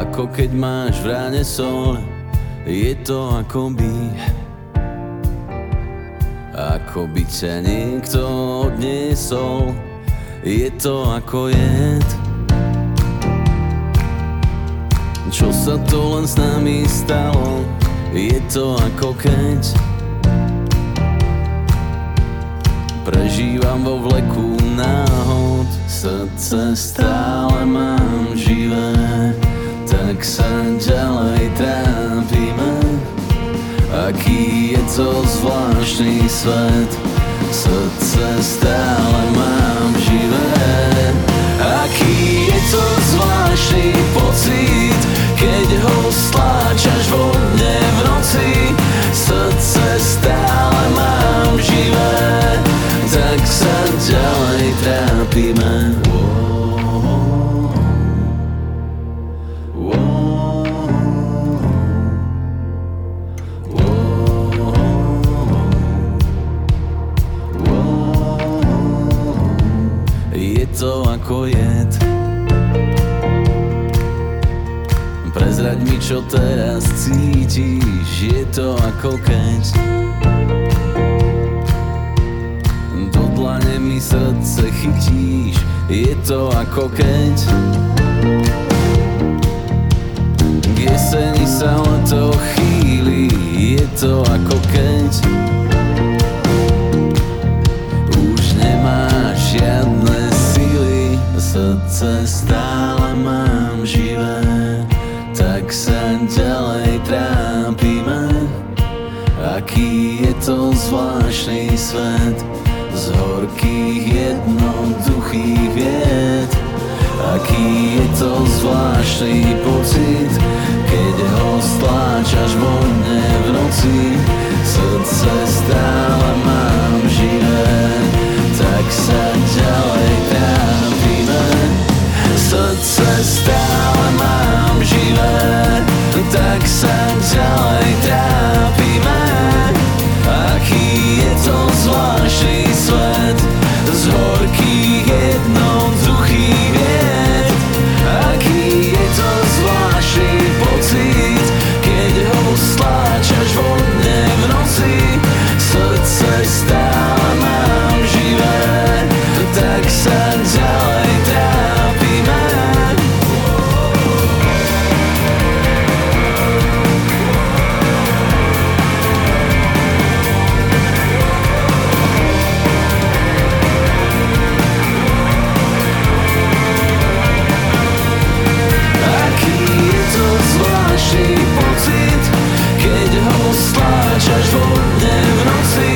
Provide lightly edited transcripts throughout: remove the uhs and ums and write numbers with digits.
Ako keď máš v ráne sol, je to akoby ťa niekto odniesol. Je to ako jed, čo sa to len s nami stalo. Je to ako keď prežívam vo vleku náhod, srdce stále mám živé, tak sa ďalej trápime. Aký je to zvláštny svet, srdce stále mám živé. Aký je to zvláštny pocit, keď ho stláčaš vo mne v noci, srdce stále mám živé. Tak sa ďalej trápime. Je to ako jed. Prezraď mi, čo teraz cítiš. Je to ako keď dlane mi srdce chytíš, je to ako keď k jeseni sa leto chytíš. celý svet z horkých jednoduchých vied. Aký je to zvláštny pocit, keď ho stláčaš voľne v noci. Srdce stále mám živé, tak sa ďalej trápime. Srdce stále mám živé, tak sa ďalej trápime. Aký je to zvláštny svet z horkých jednoduchých vied. Aký je to zvláštny pocit, keď ho stláčaš voľne v noci. Srdce stále mám živé, tak sa ďalej trápime. Keď ho stláčaš voľne v noci,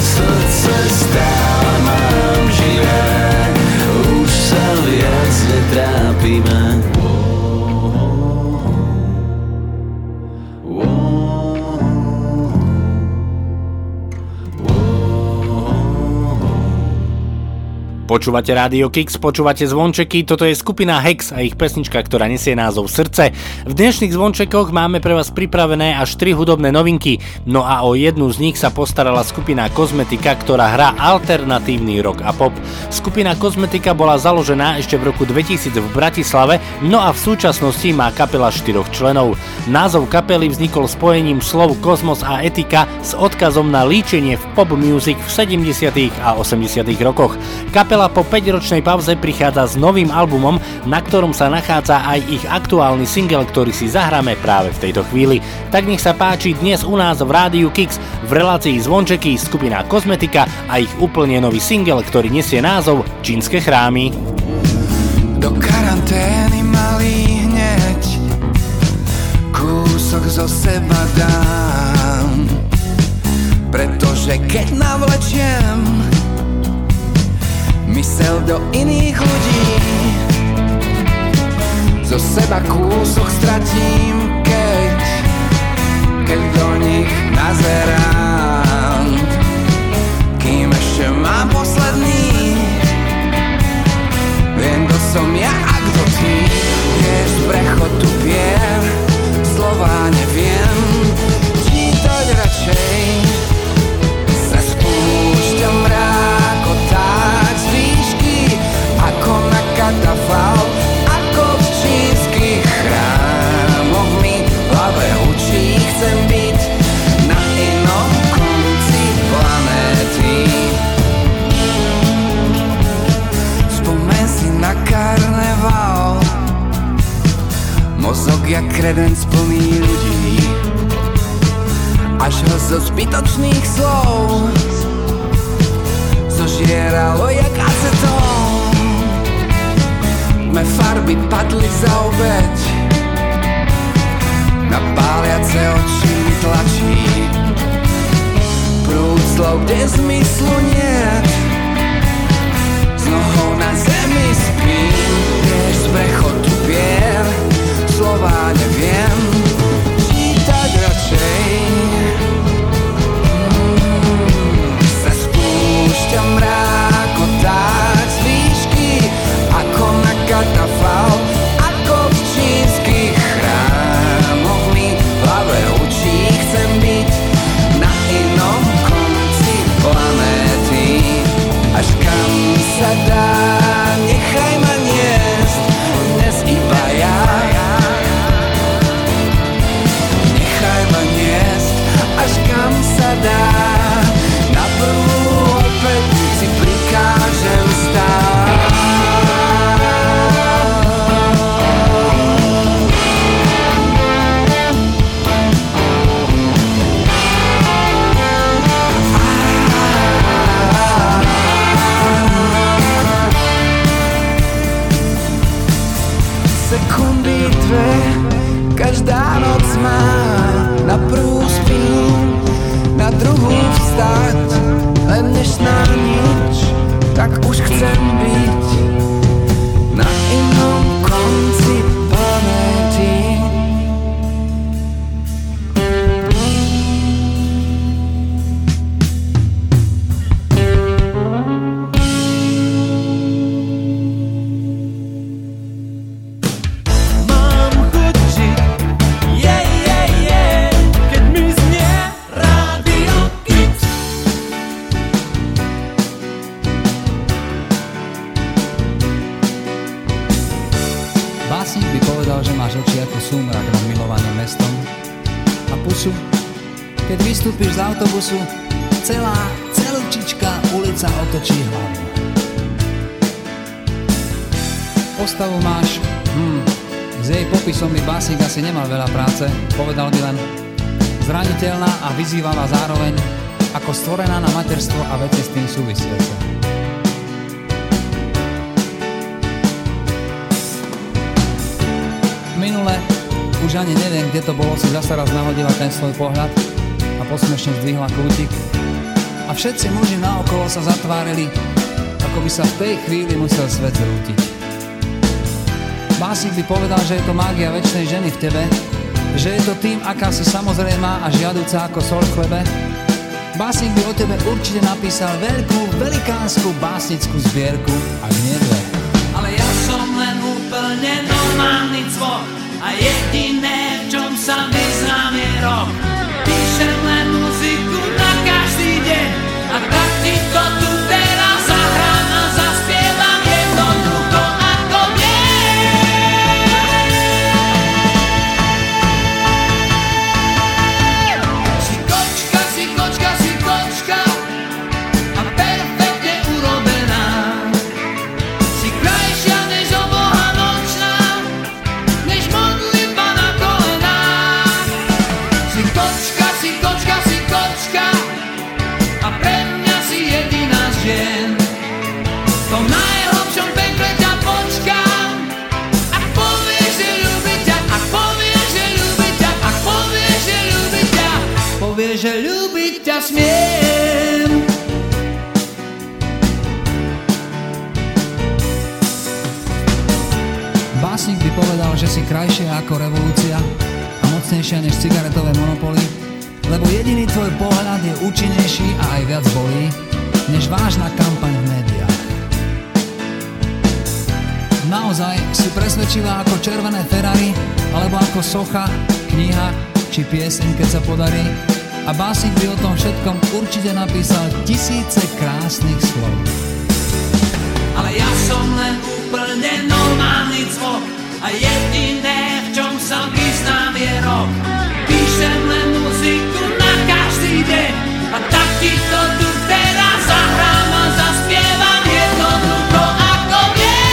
srdce stále mám živé, už sa viac netrápime. Počúvate Rádio Kix, počúvate Zvončeky, toto je skupina Hex a ich pesnička, ktorá nesie názov Srdce. V dnešných Zvončekoch máme pre vás pripravené až 3 hudobné novinky, no a o jednu z nich sa postarala skupina Kozmetika, ktorá hrá alternatívny rock a pop. Skupina Kozmetika bola založená ešte v roku 2000 v Bratislave, no a v súčasnosti má kapela 4 členov. Názov kapely vznikol spojením slov kozmos a etika s odkazom na líčenie v pop music v 70. a 80. rokoch. Kapela po 5-ročnej pauze prichádza s novým albumom, na ktorom sa nachádza aj ich aktuálny single, ktorý si zahráme práve v tejto chvíli. Tak nech sa páči dnes u nás v Rádiu Kix v relácii Zvončeky skupina Kozmetika a ich úplne nový single, ktorý nesie názov Čínske chrámy. Do karantény malý hneď kúsok zo seba dám, pretože keď navlečiem mysel do iných ľudí, zo seba kúsok stratím, keď do nich nazerám. Kým ešte mám posledný, viem, kto som ja a kto ty. Vieš, brecho tupiem, slova neviem, čítať radšej sa spúšťam rákotám. Ako na katafal, ako v čínskych chrámoch mi hlave učí, chcem byť na inom konci planéty. Spomen si na karneval, mozog jak kredenc plný ľudí, až ho zo zbytočných slov zožieralo jak acetón. Tme farby padli za obeť, na páliace oči mi tlačí prúd slov, kde zmyslu niet, s nohou na zemi spím. Vieš, z prechodu pier, slova neviem, čítať radšej sa spúšťam mrákotať z výšky ako na katafal, ako v čínskych chrámoch mi hlave učí, chcem byť na inom konci planéty. Až kam sa dá, nechaj ma niesť, dnes iba ja. Nechaj ma niesť, až kam sa dá, na prvú opäť si prikážem stáť. Každá noc má na prvú spím, na druhú vstať a ale než snánič, tak už chcem byť na inom konci planety. Vstúpiš z autobusu, celúčička ulica otočí hlavu. Postavu máš, s jej popisom by básnik asi nemal veľa práce, povedal by len zraniteľná a vyzývavá zároveň, ako stvorená na materstvo a veci s tým súvisiace. Minule, už ani neviem, kde to bolo, si zasa raz nahodila ten svoj pohľad, posmešne zdvihla kútik a všetci muži naokolo sa zatvárili, ako by sa v tej chvíli musel svet zrútiť. Básnik by povedal, že je to mágia večnej ženy v tebe, že je to tým, aká si samozrejmá a žiaduca ako sol v chlebe. Básnik by o tebe určite napísal veľkú, velikánsku básnickú zbierku a nie dve. Ale ja som len úplne normálny cvok a jediné, v čom sa vyznám, je rok. Píšem len muziku na každý deň a tak ti to tu teraz zahrám a zaspievam jednoducho ako mne. Si kočka, a perfektne urobená. Si krajšia než oboha nočná, než modlitba na kolenách. Si kočka, a pre mňa si jediná z žien. V tom najhlbšom pekle ťa počkám, ak povieš, že ľúbi ťa, ak povieš, že ľúbi ťa, ak povieš, že ľúbi ťa, povieš, že ľúbi ťa smiem. Básnik by povedal, že si krajšia ako revolúcia a mocnejšia než cigaretové monopoly, lebo jediný tvoj pohľad je účinnejší a aj viac bolí, než vážna kampaň v médiách. Naozaj si presvedčivá ako červené Ferrari, alebo ako socha, kniha či pieseň, keď sa podarí. A básnik by o tom všetkom určite napísal tisíce krásnych slov. Ale ja som len úplne normálny cvok a jediné, v čom sa vyznám, je rok. Píšem len muziku na každý deň a tak ti to tu teraz zahrám a zaspievam jednoducho ako viem.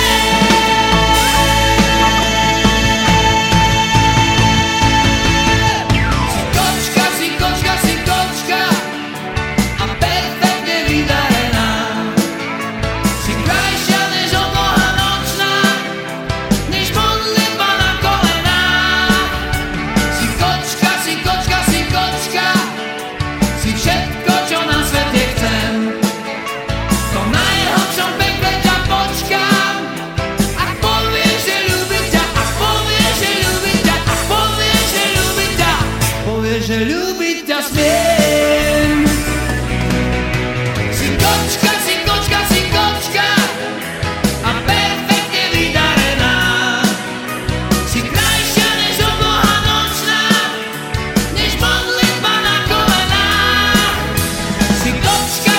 Si kočka, a perfektne vydarená. Si krajšia než obloha nočná, než modlitba na kolenách. Si kočka, si všetko, čo na svete chcem. V tom najhlbšom pekle ťa počkám, ak povieš, že ľúbi ťa, ak povieš, že ľúbi ťa, ak povieš, že ľúbi ťa, povieš, že ľúbi ťa smiem. Si kočka, a perfektne vydarená. Si krajšia než obloha nočná, než modlitba na kolenách. Si kočka,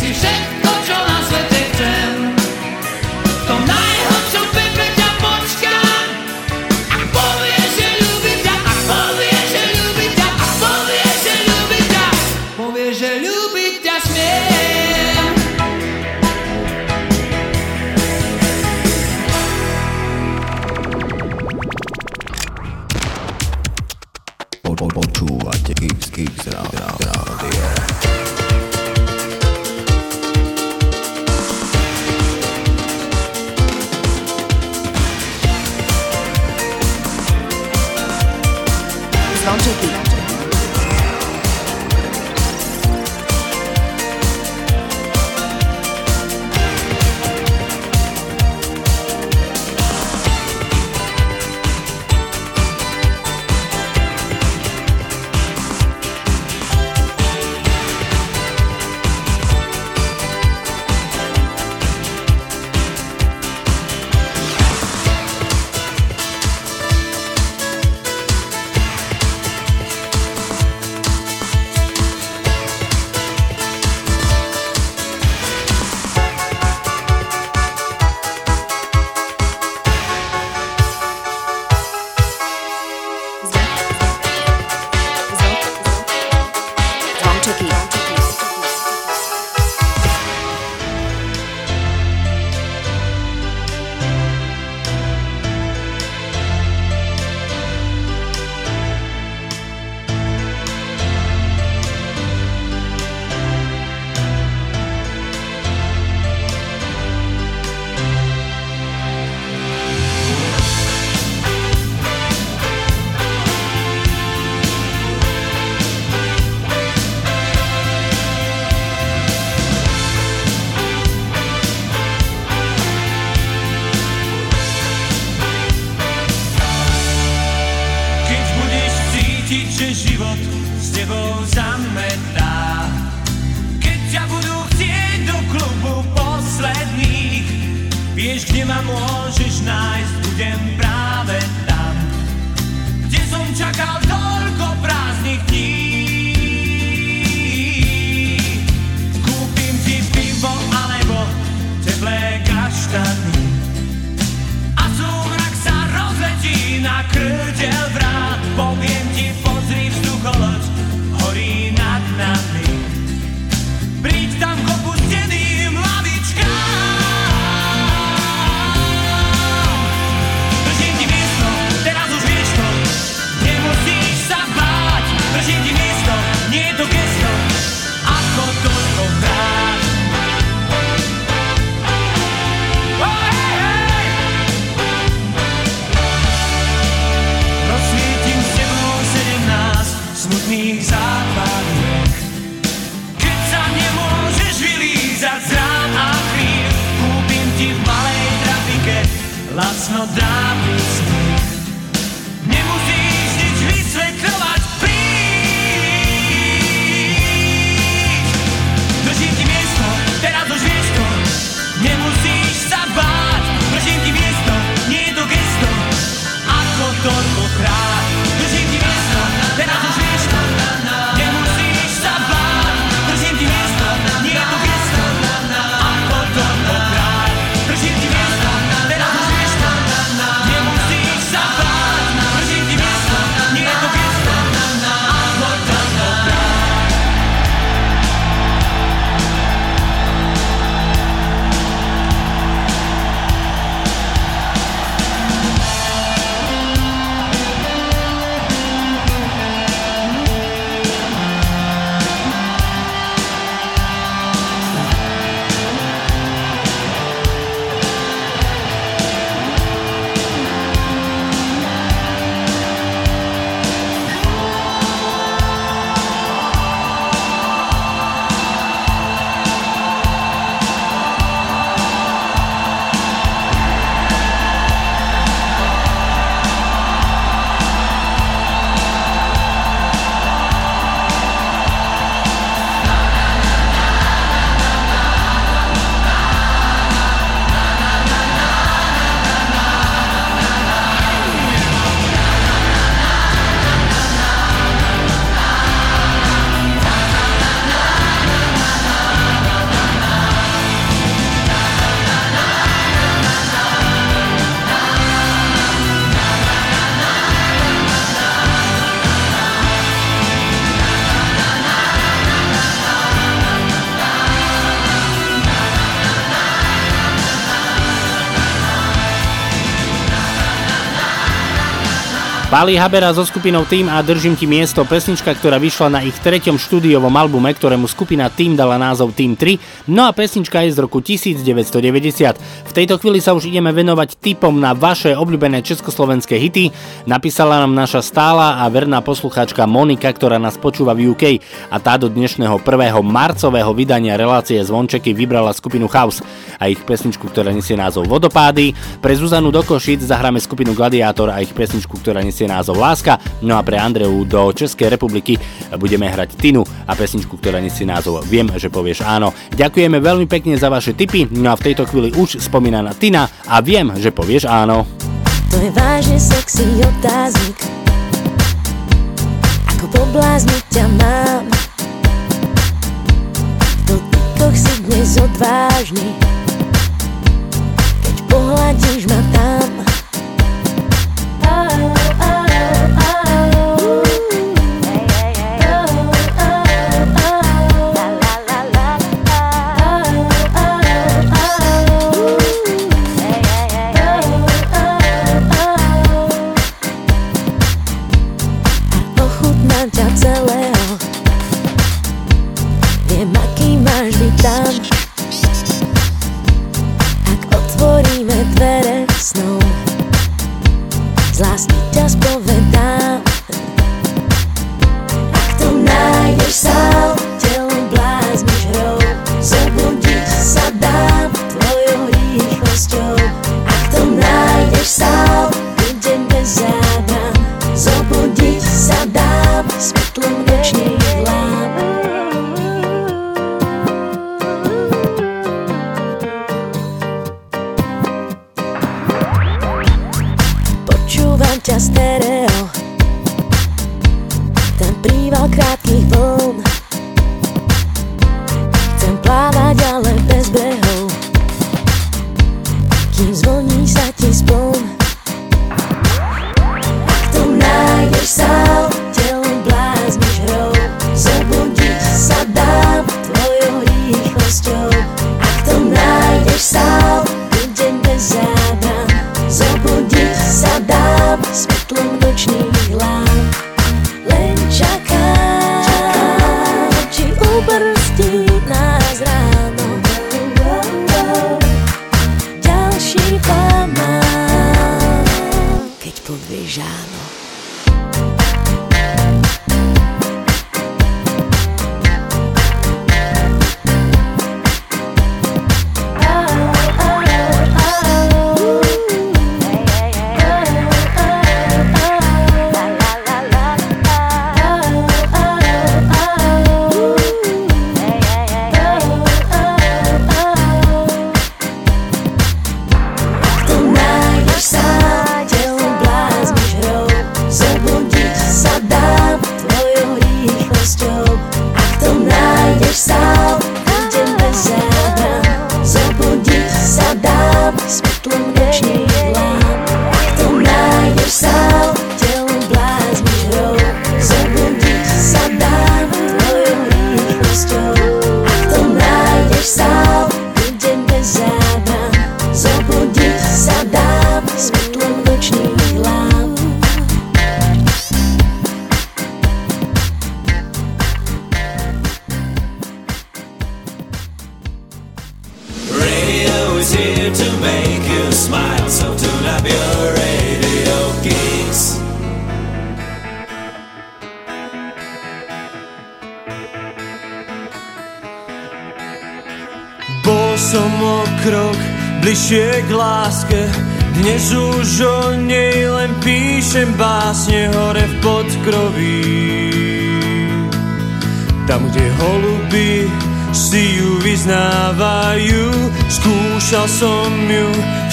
si všetko, čo na svete chcem. V tom najhlbšom pekle ťa počkám, ak povieš, že ľúbi ťa, ak povieš, že ľúbi ťa, ak povieš, že ľúbi ťa, povieš, že ľúbi ťa smiem. Počúvate Kix rádio. Zvončeky. cítiť, že život s tebou zametá. Keď ťa budú chcieť do klubu posledných, vieš, kde ma môžeš nájsť, budem práve tam, kde som čakal toľko prázdnych dní. Kúpim ti pivo alebo teplé kaštanu a súmrak sa rozletí na krdeľ vrát. Poviem ti, pozri, vzducholoď horí nad nami, príď tam k opusteným lavičkám. Držím ti miesto, nie je to gesto, ako toľko krát. Oh, hej, hej! Rozsvietim s tebou 17 smutných zápaliek. Keď sa nemôžeš vylízať z rán a chrív, kúpim ti v malej trafike lacno drápy smiech. Nemusíš nič vysvetľovať. Teraz už vieš to, nemusíš sa báť. Držím ti miesto, nie je to gesto, ako toľkokrát. Držím ti miesto, teraz už vieš to, nemusíš sa báť. Držím ti miesto, nie je to gesto, ako toľkokrát. Držím ti miesto, teraz už vieš to, nemusíš sa báť. Držím ti miesto, nie je to gesto, ako toľkokrát. Pali Habera so skupinou Team a Držím ti miesto, pesnička, ktorá vyšla na ich treťom štúdiovom albume, ktorému skupina Team dala názov Team 3, no a pesnička je z roku 1990. V tejto chvíli sa už ideme venovať tipom na vaše obľúbené československé hity. Napísala nám naša stála a verná poslucháčka Monika, ktorá nás počúva v UK, a tá do dnešného 1. marcového vydania relácie Zvončeky vybrala skupinu Chaos a ich pesničku, ktorá nesie názov Vodopády. Pre Zuzanu do Košic zahráme skupinu Gladiator a ich pesničku, ktorá nesie názov Láska, no a pre Andreju do Českej republiky budeme hrať Tinu a pesničku, ktorá nesie názov Viem, že povieš áno. Ďakujeme veľmi pekne za vaše tipy, no a v tejto chvíli už spomínaná Tina a Viem, že povieš áno. To je vážne sexy otáznik, ako poblázniť ťa mám. V dotykoch si dnes odvážny, keď pohľadíš ma tam. Ak otvoríme dvere, ťa stereo, ten príval krátkých vln. Chcem plávať, ale bez brehov, kým zvoní sa ti spln. Ak to nájdeš sám, telom blázniš hrou, zabudiť sa dám tvojou rýchlosťou. Ak to nájdeš sám, idem bez zábran, zabudiť sa dám svetlom nočných lám. Len čakám, či ubrstí nás ráno ďalší památ, keď povieš áno.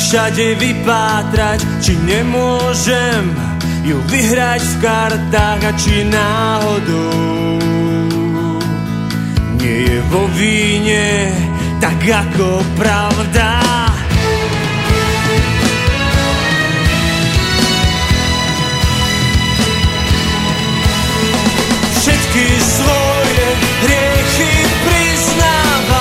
Všade vypátrať, či nemôžem ju vyhrať v kartách a či náhodou nie je vo víne tak ako pravda. Všetky svoje hriechy priznávam,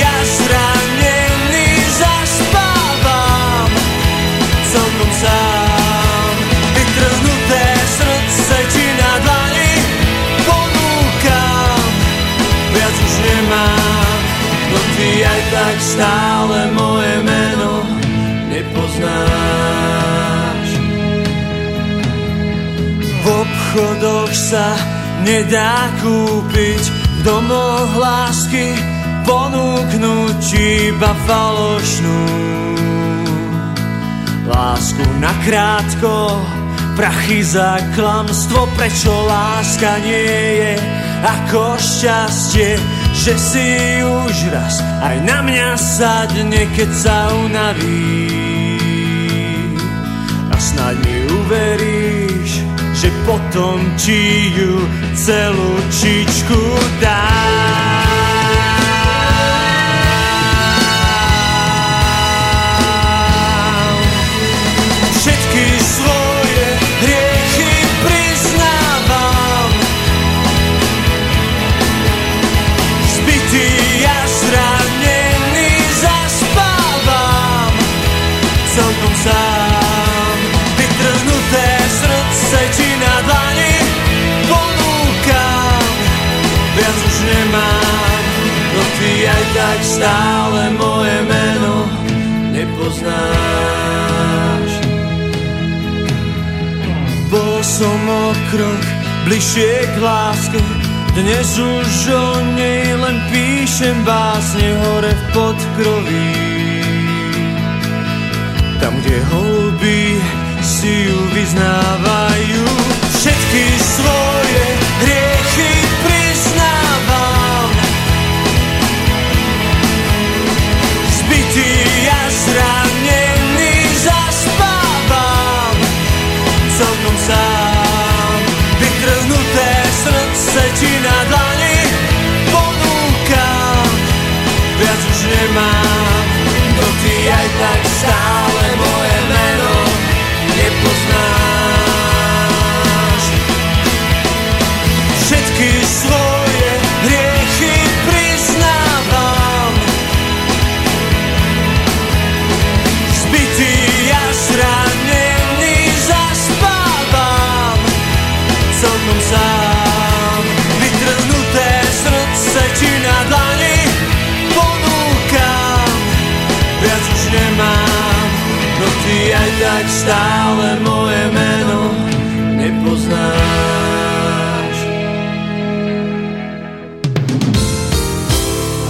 ja zranený zaspávam, celkom sám. Vytrhnuté srdce ti na dlani ponúkam, viac už nemám. No ty aj tak stále moje meno nepoznáš. V obchodoch sa nedá kúpiť, v domoch lásky ponúknuť iba falošnú lásku nakrátko, prachy za klamstvo. Prečo láska nie je ako šťastie, že si už raz aj na mňa sadne, keď sa unaví? A snáď mi uveríš, že potom ti ju celú čičku dám. Tak stále moje meno nepoznáš. Bol som o krok bližšie k láske, dnes už o nej len píšem básne hore v podkroví. Tam, kde holuby si ju vyznávajú, všetky svoje hriechy priznávam. Ty ja zra... tak stále moje meno nepoznáš.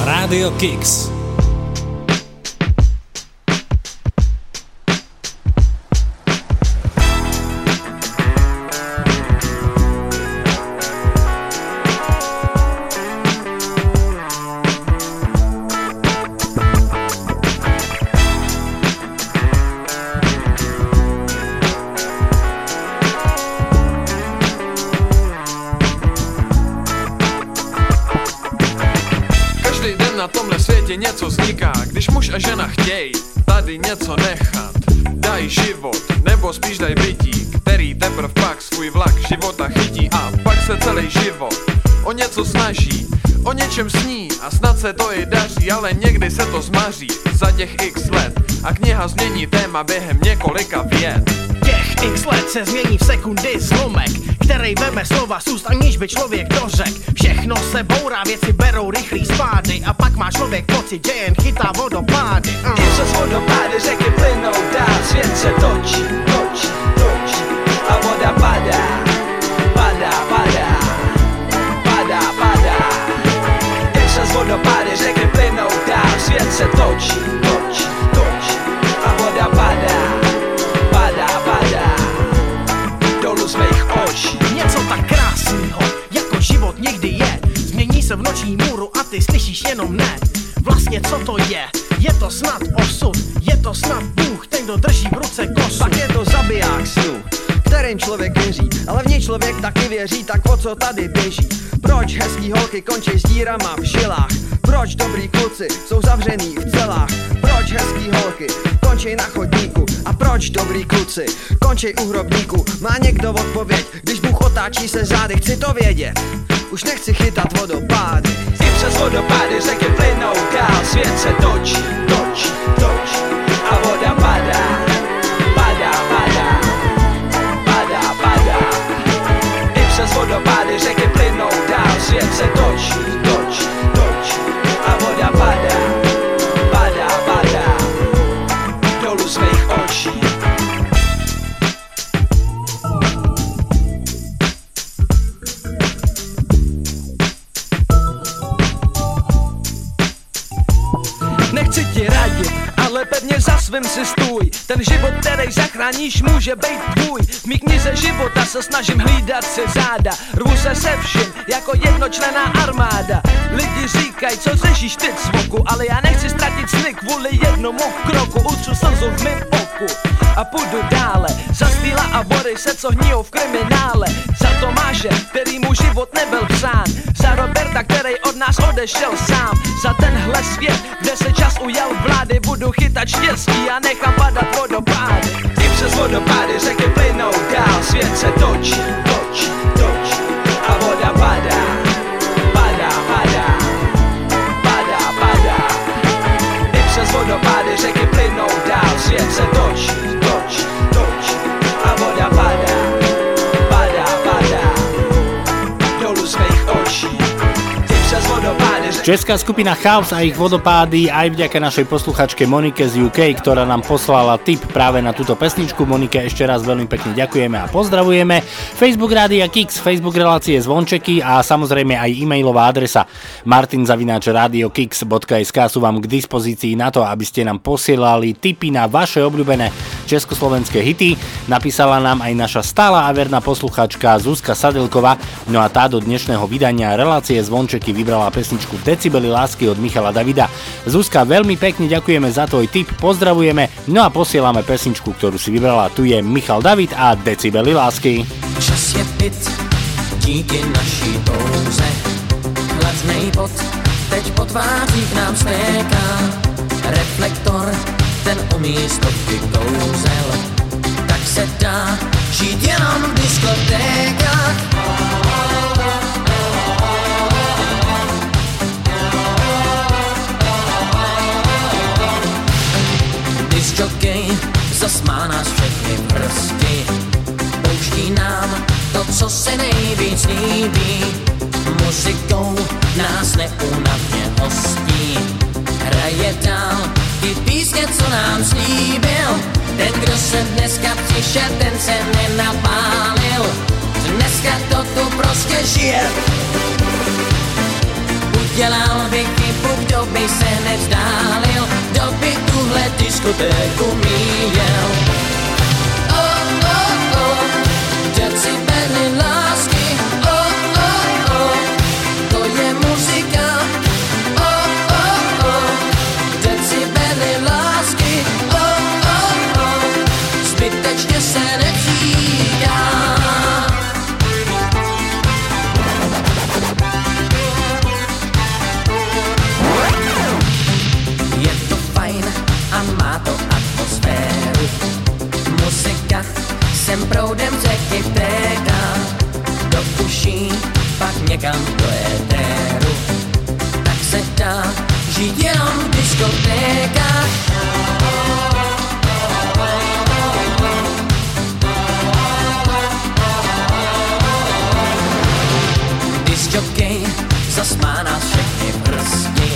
Radio Kix. Něco vzniká, když muž a žena chtějí tady něco nechat. Daj život, nebo spíš daj bytí, který teprv pak svůj vlak života chytí. A pak se celý život o něco snaží, o něčem sní a snad se to i daří. Ale někdy se to zmaří za těch x let a kniha změní téma během několika vět. Těch x let se změní v sekundy zlomek, který veme slova z úst, aniž by člověk to řekl. Všechno se bourá, věci berou rychlý spády a pak má člověk pocit, že jen chytá vodopády. I přes vodopády řeky plynou dál, svět se točí, točí, točí a voda padá, padá, padá, padá, padá. I přes vodopády řeky plynou dál, svět se točí, točí, točí a voda padá. Z mých očí. Něco tak krásného, jako život někdy je, změní se v noční můru a ty slyšíš jenom ne. Vlastně co to je? Je to snad osud, je to snad Bůh, ten kdo drží v ruce kosu. Tak je to zabiják snů, kterým člověk věří, ale v něj člověk taky věří, tak o co tady běží? Proč hezký holky končí s dírama v žilách? Proč dobrý kluci jsou zavřený v celách? Proč hezký holky končí na chodníku? A proč dobrý kluci končí u hrobníku? Má někdo odpověď, když Bůh otáčí se zády? Chci to vědět, už nechci chytat vodopády. I přes vodopády řeky plynou dál, svět se točí, točí, točí a voda padá, padá, padá, padá, padá. I přes vodopády řeky plynou dál, svět se točí, točí, točí a voda padá. Nechci ti radit, ale pevně za svým si stůj. Ten život, který zachráníš, může být tvůj. V mý knize života se snažím hlídat si záda, rvu se se všim, jako jednočlená armáda. Lidi říkaj, co řešíš ty cvoku, ale já nechci ztratit sny kvůli jednomu kroku. Utřu slzu v mým oku a půjdu dále. Za stýla a vory se, co hníjou v kriminále. Za Tomáše, který mu život nebyl psán. Za Roberta, který od nás odešel sám. Za tenhle svět, kde se čas ujal vlády, budu chytat štěstí a nechám padat vodopády. I přes vodopády řeky plynou dál, svět se točí, točí, točí a voda padá, padá, padá, padá, padá. I přes vodopády řeky plynou dál, svět se točí, točí, točí a voda padá, padá, padá dolů z mých očí. Česká skupina Chaos a ich vodopády aj vďaka našej posluchačke Monike z UK, ktorá nám poslala tip práve na túto pesničku. Monike ešte raz veľmi pekne ďakujeme a pozdravujeme. Facebook Rádia Kix, Facebook relácie Zvončeky a samozrejme aj e-mailová adresa martin@radiokix.sk sú vám k dispozícii na to, aby ste nám posielali tipy na vaše obľúbené československé hity. Napísala nám aj naša stála a verná posluchačka Zuzka Sadelková, no a tá do dnešného vydania relácie Zvončeky vybrala pesničku Decibeli lásky od Michala Davida. Zuzka, veľmi pekne ďakujeme za tvoj tip, pozdravujeme, no a posielame pesničku, ktorú si vybrala. Tu je Michal David a Decibeli lásky. Čas je pit, díky naší touze, hladnej pot, teď po tvářích nám stéká, reflektor, ten umí stovky kouzel, tak se dá žít jenom v diskotékách. Discjokej zasmá nás všechny prsty, pouští nám to, co se nejvíc líbí. Muzikou nás neúnavně hostí, hraje dál ty písně, co nám slíbil. Ten, kdo se dneska přišel, ten se nenapálil. Dneska to tu prostě žije. Udělal by chybu, kdo by se nevzdálil, kdo by tuhle diskotéku míjel. Oh, oh, oh, decibely lásky. Oh, oh, oh, to je muzika. Oh, oh, oh, decibely lásky. Oh, oh, oh, zbytečně se nepřídá. Sem proudem řeky téká do uší, pak někam do éteru. Tak se dá žít jenom v diskotékách. Discjokej zas má nás všechny prstí,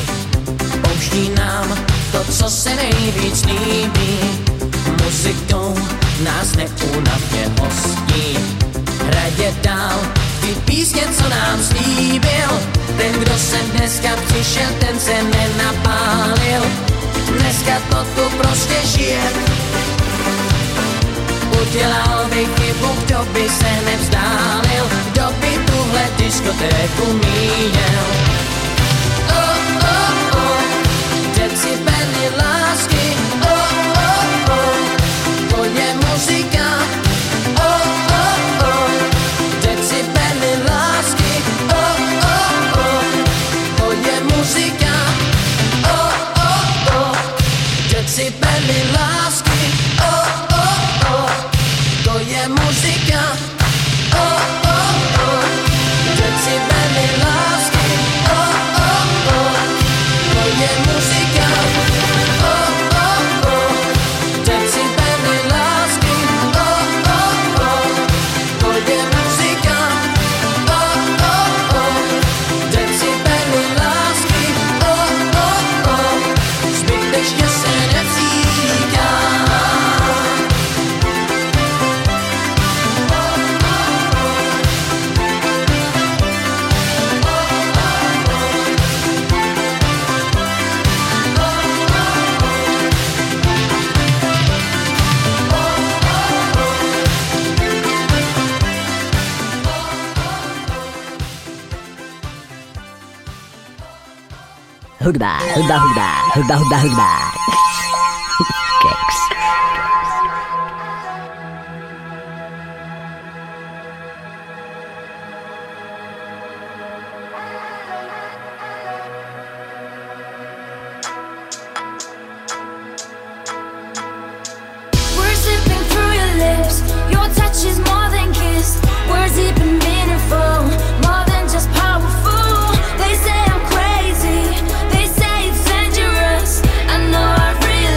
pouští nám to, co se nejvíc líbí. Muzikou nás neúnavně hostí. Hradě dál ty písně, co nám slíbil. Ten, kdo se dneska přišel, ten se nenapálil. Dneska to tu prostě žije. Udělal by chybu, kdo by se nevzdálil, kdo by tuhle diskotéku míjel. Oh, oh, oh, decibely lásky. Oh, oh, oh, to je muzika. Oh, oh, oh, decibely lásky. Oh, oh, oh, to je muzika. Oh, oh, oh, decibely lásky. Oh, oh, oh, to je muzika. Oh, oh, oh, decibely lásky. Oh, oh, oh, to je muzika. Oh, oh, oh, decibely lásky. Oh, oh, oh, to je muzika. Oh, oh, oh, decibely lásky. Oh, oh, oh, zbytečně se nevzíká. Hudba, hudba, hudba, hudba, hudba, hudba. Keks. We're slipping through your lips. Your touch is more than kiss. Words even meaningful, more than just powerful. They say I'm crazy. Dangerous, I know I really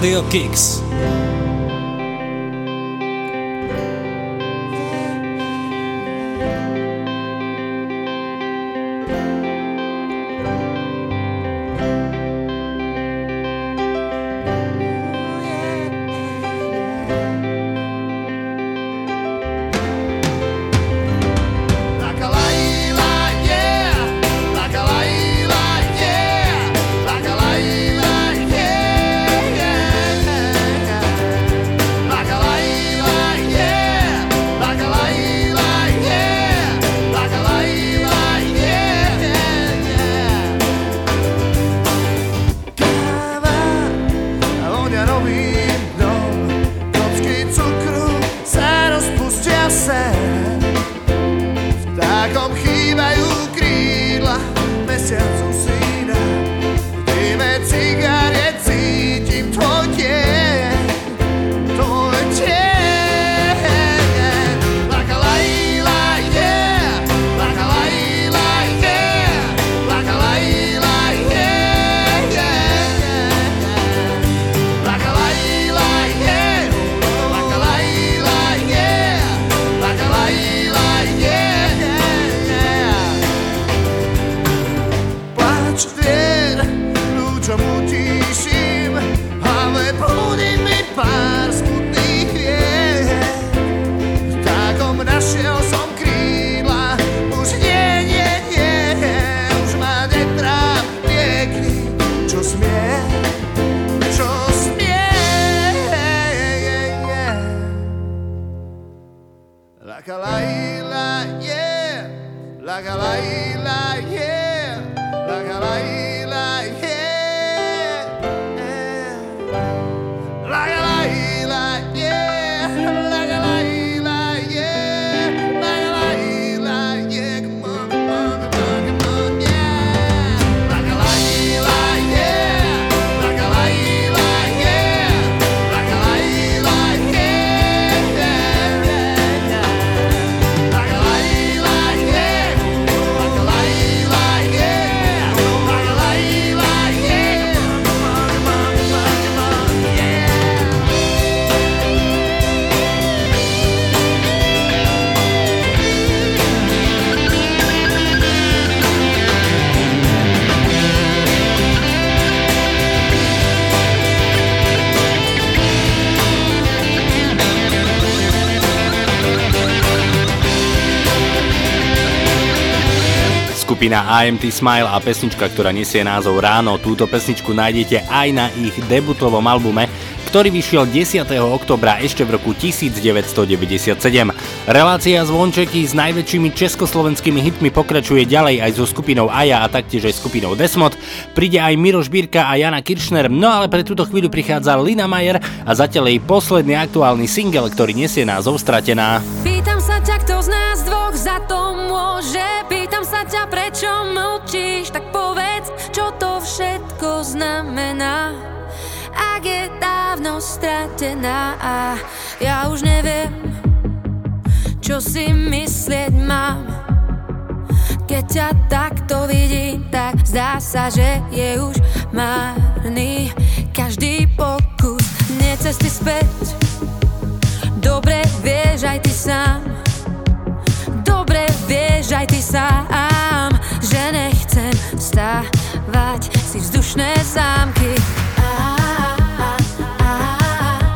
Radio Kix. Skupina IMT Smile a pesnička, ktorá nesie názov Ráno. Túto pesničku nájdete aj na ich debutovom albume, ktorý vyšiel 10. októbra ešte v roku 1997. Relácia Zvončeky s najväčšími československými hitmi pokračuje ďalej aj so skupinou Aja a taktiež aj skupinou Desmod. Príde aj Miroš Birka a Jana Kiršner, no ale pre túto chvíľu prichádza Lina Majer a zatiaľ jej posledný aktuálny single, ktorý nesie názov Stratená. Pýtam sa ťa, kto z nás dvoch za to môže, pýtam sa ťa, prečo mlčíš, tak povedz, čo to všetko znamená, ak je dávno stratená. A ja už neviem, čo si myslieť mám, keď ťa takto vidím, tak zdá sa, že je už márny každý pokus. Necesty späť, dobre vieš aj ty sám, dobre vieš aj ty sám, že nechcem stávať si vzdušné zámky.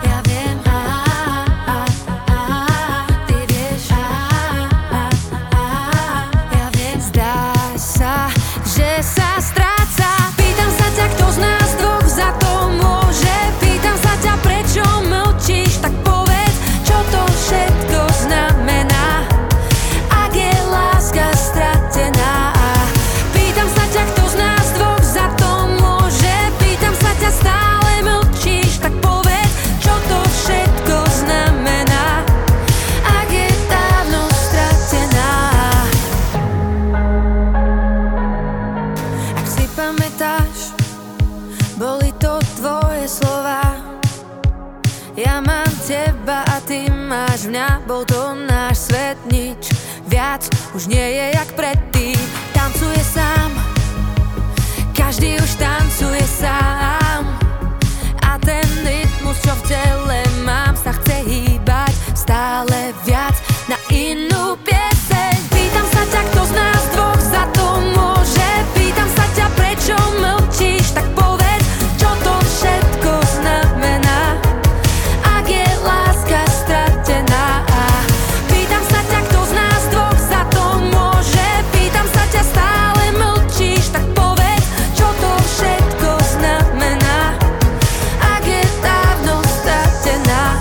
Ja viem, ty vieš, ja viem. Zdá sa, že sa stráca. Pýtam sa ťa, kto z nás dvoch za to môže, pýtam sa ťa, prečo mlčíš, tak povedz, čo to všetko znamená, ak je láska stratená. Pýtam sa ťa, kto z nás dvoch za to môže, pýtam sa ťa, stále mlčíš, tak povedz, čo to všetko znamená, ak je dávno stratená. Ak si pamätáš, boli to tvoje slova, ja mám teba a ty máš mňa, bol to náš svet, nič viac už nie je jak predtým. Tancuje sám, každý už tancuje sám, a ten tele mám, sa chce hýbať stále viac na inú pieseň. Pýtam sa ťa, kto z nás dvoch za to môže. Pýtam sa ťa, prečo mlčíš, tak povedz, čo to všetko znamená, ak je láska stratená. Pýtam sa ťa, kto z nás dvoch za to môže. Pýtam sa ťa, stále mlčíš, tak povedz, čo to všetko znamená, ak je dávno stratená.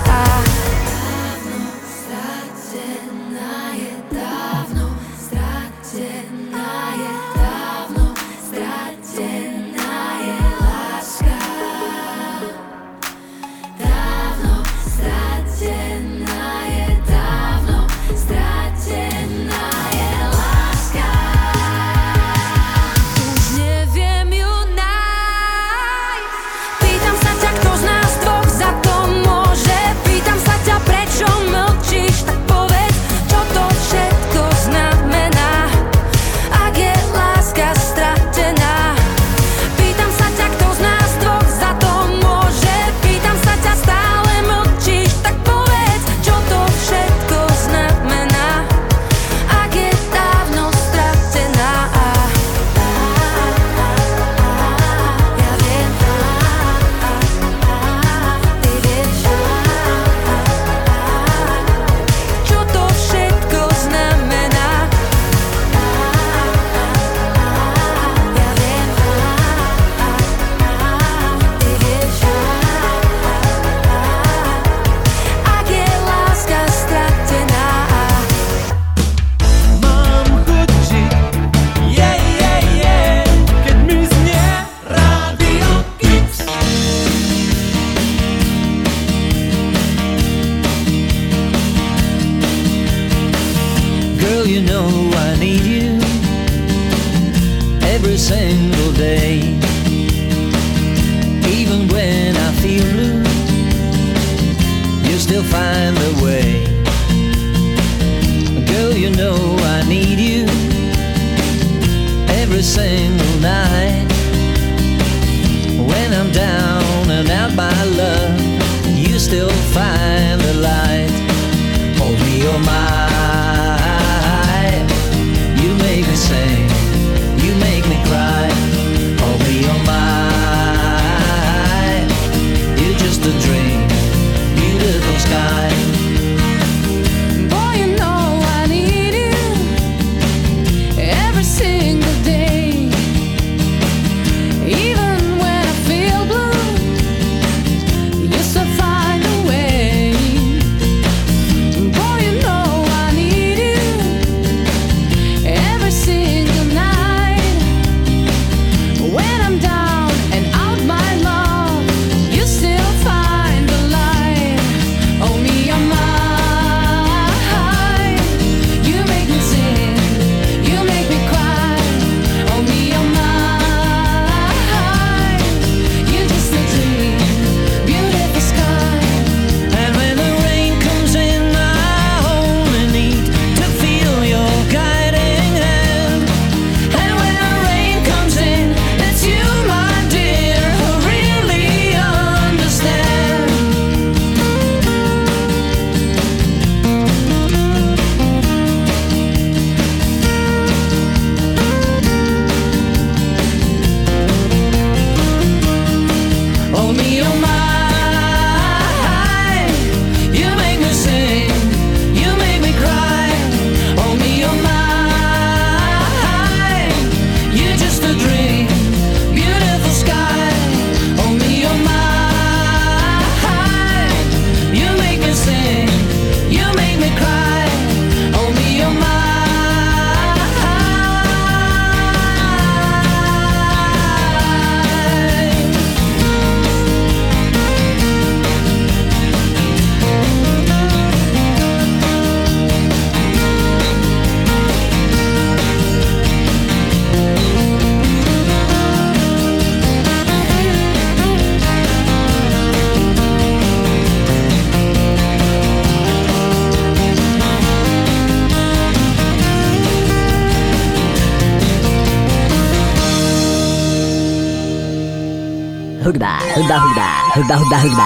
Hudba.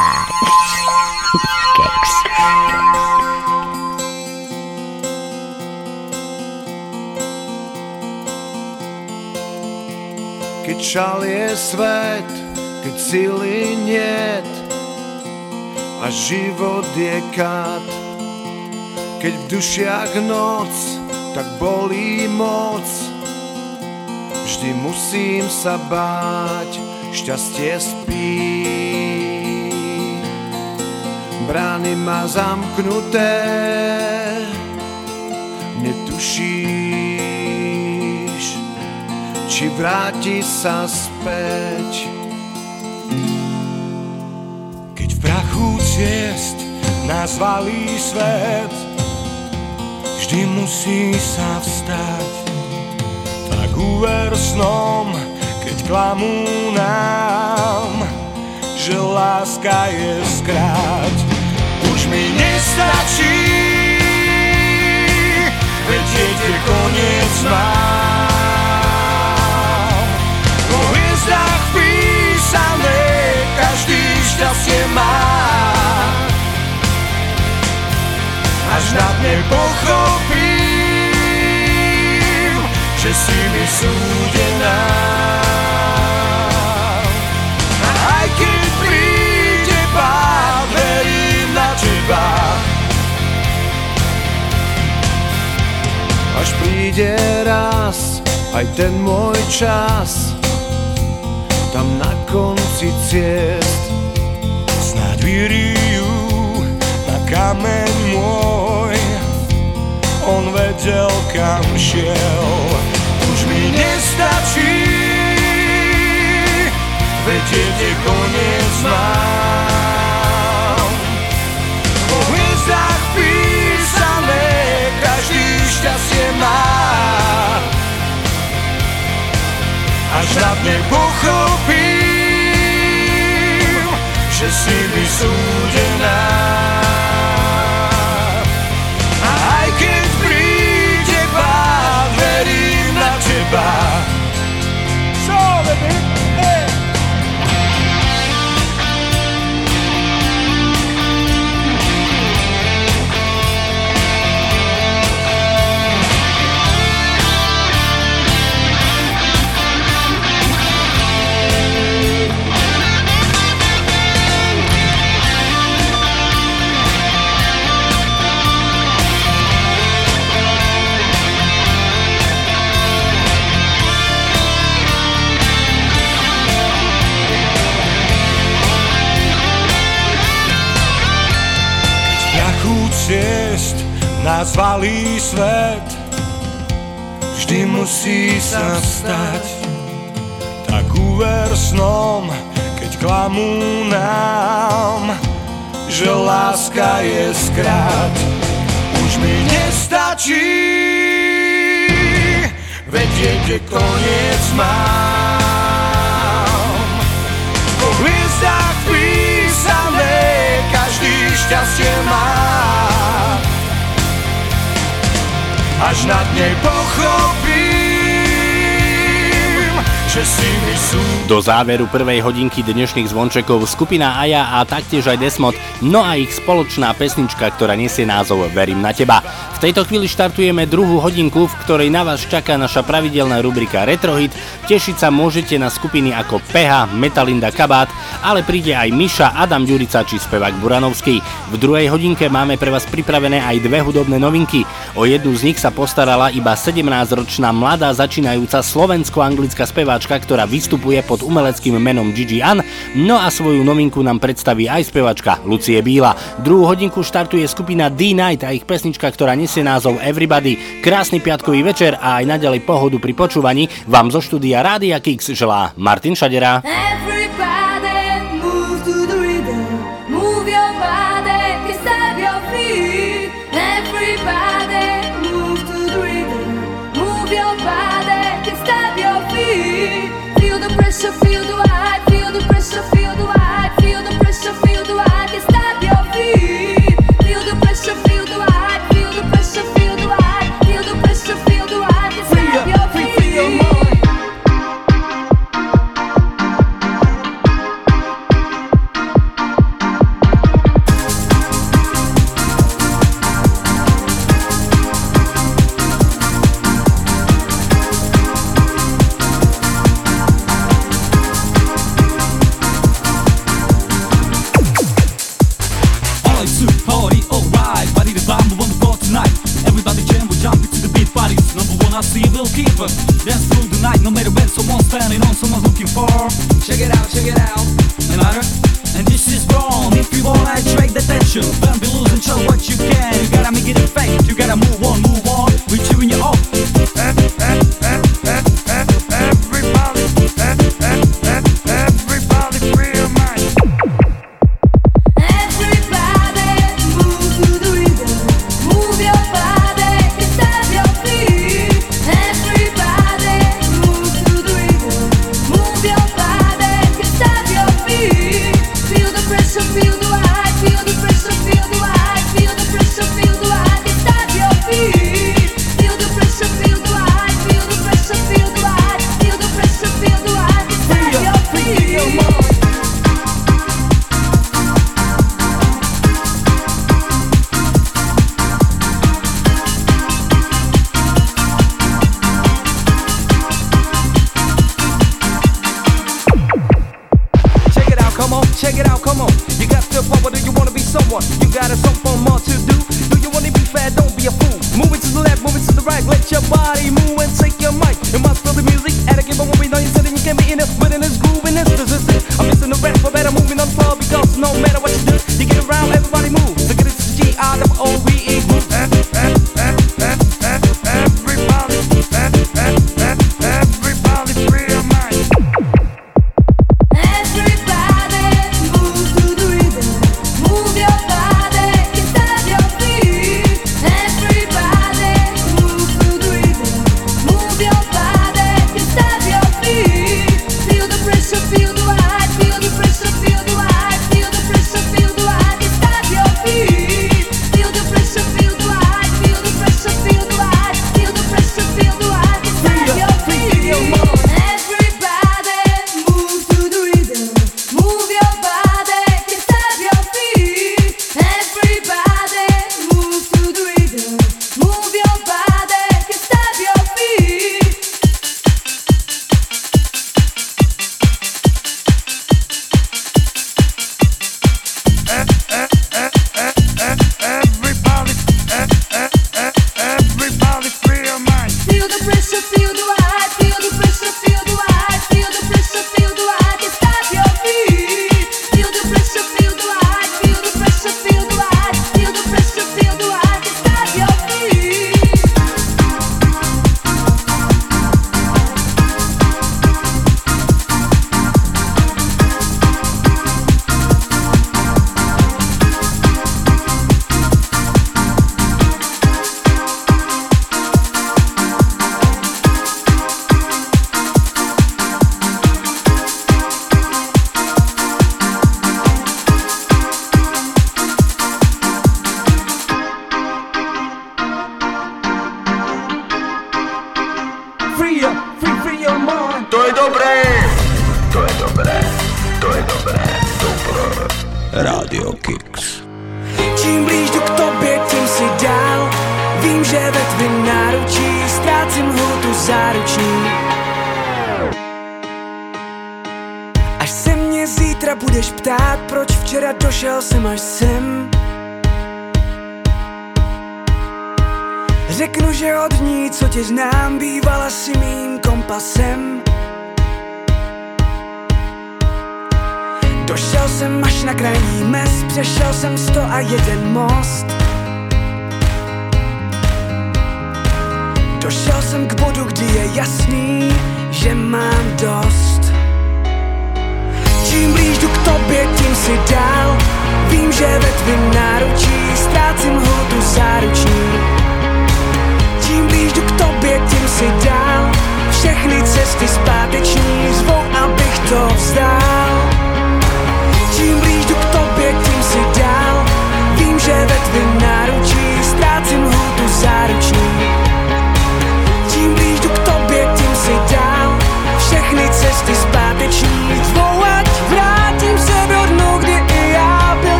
Končal je svet, keď sily niet a život je kád. Keď v dušiach noc, tak bolí moc. Vždy musím sa báť, šťastie spí. Brány má zamknuté, netušíš, či vráti sa späť. Keď v prachu ciest nás valí svet, vždy musí sa vstať. Tak uver snom, keď klamú nám, že láska je skrát. Už mi nestačí vedieť, kde koniec mám. Vo hviezdách písané každý šťastie má. Až na dne pochopím, že si mi súdená. A aj keď príde pád, verím na teba. Až príde raz aj ten môj čas, tam na konci ciest snáď vyrijú na kameň môj. On vedel, kam šiel. Už mi nestačí vedieť, kde koniec mám. Po hviezdách písané každý šťastie má. Až na dne pochopím, že si mi súdená. Bye. Nás valí svet, vždy musí sa vstať. Tak uver snom, keď klamú nám, že láska je skrát. Už mi nestačí vedieť, kde koniec mám. Po hviezdách písané každý šťastie má. Až na dne pochopím, že si mi sú. Do záveru prvej hodinky dnešných zvončekov skupina Aja a taktiež aj Desmod, no a ich spoločná pesnička, ktorá nesie názov Verím na teba. V tejto chvíli štartujeme druhú hodinku, v ktorej na vás čaká naša pravidelná rubrika Retrohit. Tešiť sa môžete na skupiny ako PH, Metalinda, Kabát, ale príde aj Miša, Adam Ďurica či spevák Buranovský. V druhej hodinke máme pre vás pripravené aj dve hudobné novinky. O jednu z nich sa postarala iba 17-ročná mladá začínajúca slovensko-anglická speváčka, ktorá vystupuje pod umeleckým menom Gigi Ann, no a svoju novinku nám predstaví aj speváčka Lucie Bíla. Druhú hodinku štartuje skupina The Night a ich pesnička, ktorá nesie názov Everybody. Krásny piatkový večer a aj naďalej pohodu pri počúvaní vám zo štúdia Rádia Kix želá Martin Šadera. Feel the vibe, feel the pressure, feel the vibe, feel the pressure, feel the vibe, can't stop your feet. Feel the pressure, feel the vibe, feel the pressure, feel the vibe, feel the pressure, feel the vibe, can't stop your feet. Free your mind. see you will keep us. Dance through the night, no matter when someone's standing on, someone's looking for. Check it out, another. And this is wrong, if you wanna attract attention, don't be losing, show what you can. You gotta make it effect, you gotta move on, we're chewing you off.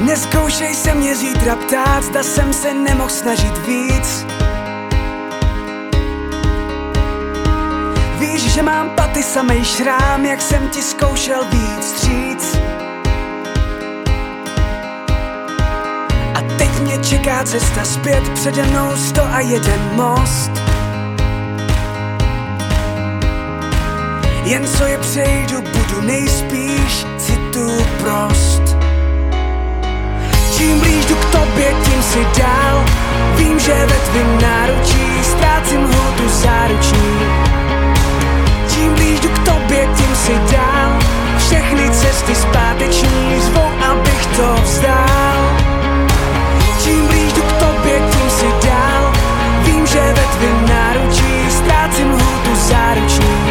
Nezkoušej se mě zítra ptát, zda jsem se nemohl snažit víc. Víš, že mám paty samej šrám, jak jsem ti zkoušel víc říct. Čeká cesta zpět, přede mnou 101 most. Jen co je přejdu, budu nejspíš citu prost. Čím blíž jdu k tobě, tím si dál. Vím, že ve tvým náručí ztrácím houtu záruční. Čím blíž jdu k tobě, tím si dál. Všechny cesty zpáteční zvou, abych to vzdál. Čím blíž jdu k tobě, tím si dál. Vím, že ve tvým náručí ztrácím houtu záruční.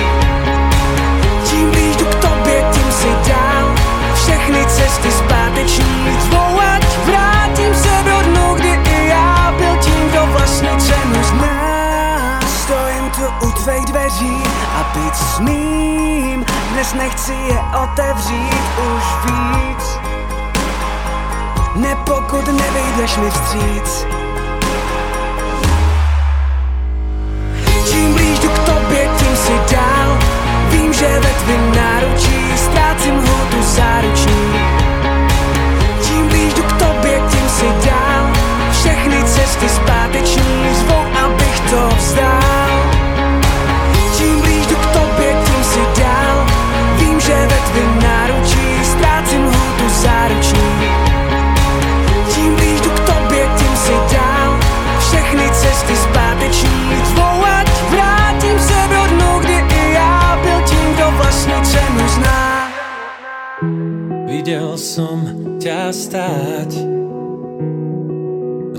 Čím blíž jdu k tobě, tím si dál. Všechny cesty zpáteční zvou, ať vrátím se do dnu, kdy i já byl tím, kdo vlastně cenu zná. Stojím tu u tvých dveří a být smím. Dnes nechci je otevřít už víc. Ne, pokud nevyjdeš mi vstříc. Čím blíž jdu k tobě, tím si dál. Vím, že ve tvým náručí ztrácím houtu záruční. Čím blíž jdu k tobě, tím si dál. Všechny cesty zpáteční zvou, abych to vzdál. Čím blíž jdu k tobě, tím si dál. Vím, že ve tvým náručí ztrácím houtu záruční. Čím blíž jdu k tobě, tím si dál. Všechny cesty zpáteční zvou, ať vrátím se do dnu, kdy i já byl tím, kdo vlastně cenu zná. Viděl som ťa stáť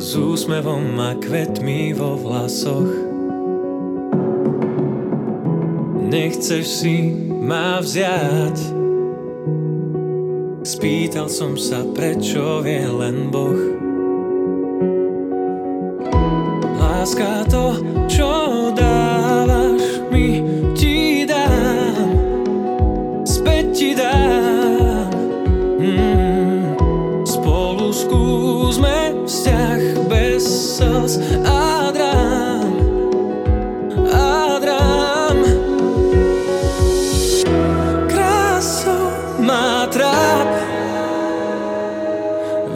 s úsmevom a kvetmi vo vlasoch. Nechceš si ma vziať. Spýtal som sa, prečo vie len Boh. Láska, to, čo dávaš mi, ti dám. Späť ti dám. Spolu skúsme vzťah bez slz a drám. A drám. Krásou má tráp.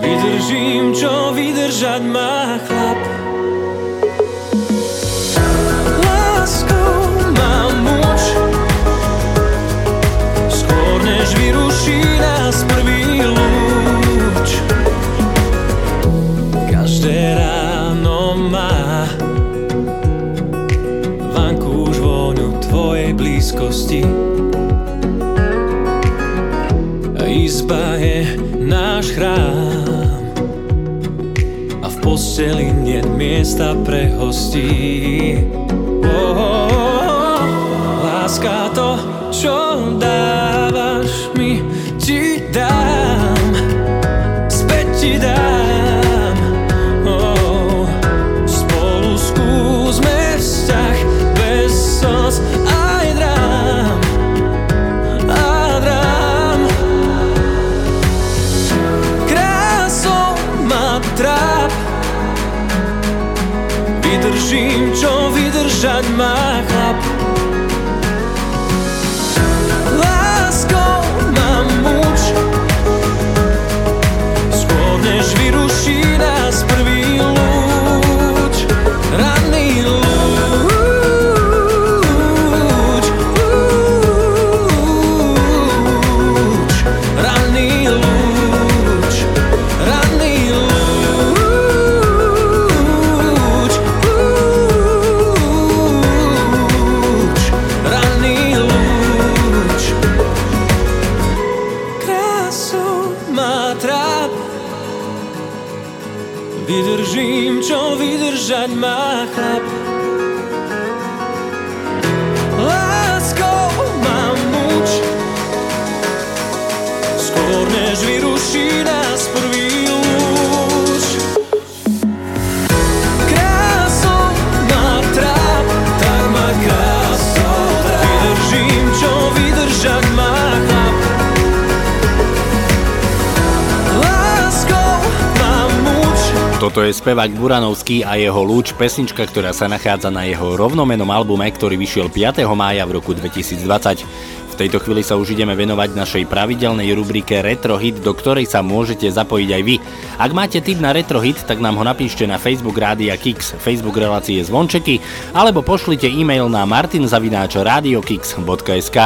Vydržím, čo vydržať má chlap. Láskou mám muž, skôr než vyruší nás prvý lúč. Každé ráno má vanku už vôňu tvojej blízkosti. Izba je náš chrám. V posteli nie miesta pre hostí. Oh. Láska, to, čo dávaš mi, ti dám. Späť ti dám. Oh. Spolu skúsme vzťah bez slz aj drám. A drám. Krásou ma tráp. Vydržím, čo vydržať má chlap. Láskou mám muž, skôr než vyruší nás prvý lúč. Ranný lúč, lúč. Ranný lúč, ranný lúč. Vydržím, čo vydržať má chlap. Láskou mám muč, skôr než vyruší nás prvý lúč. Krásou má tráp, tak má krásou tráp. Vydržím, čo vydržať má chlap. Toto je spevák Buranovský a jeho Lúč, pesnička, ktorá sa nachádza na jeho rovnomenom albume, ktorý vyšiel 5. mája v roku 2020. V V tejto chvíli sa už ideme venovať našej pravidelnej rubrike Retro Hit, do ktorej sa môžete zapojiť aj vy. Ak máte tip na Retro Hit, tak nám ho napíšte na Facebook Rádia Kix, Facebook relácie Zvončeky, alebo pošlite e-mail na martin@radiokix.sk.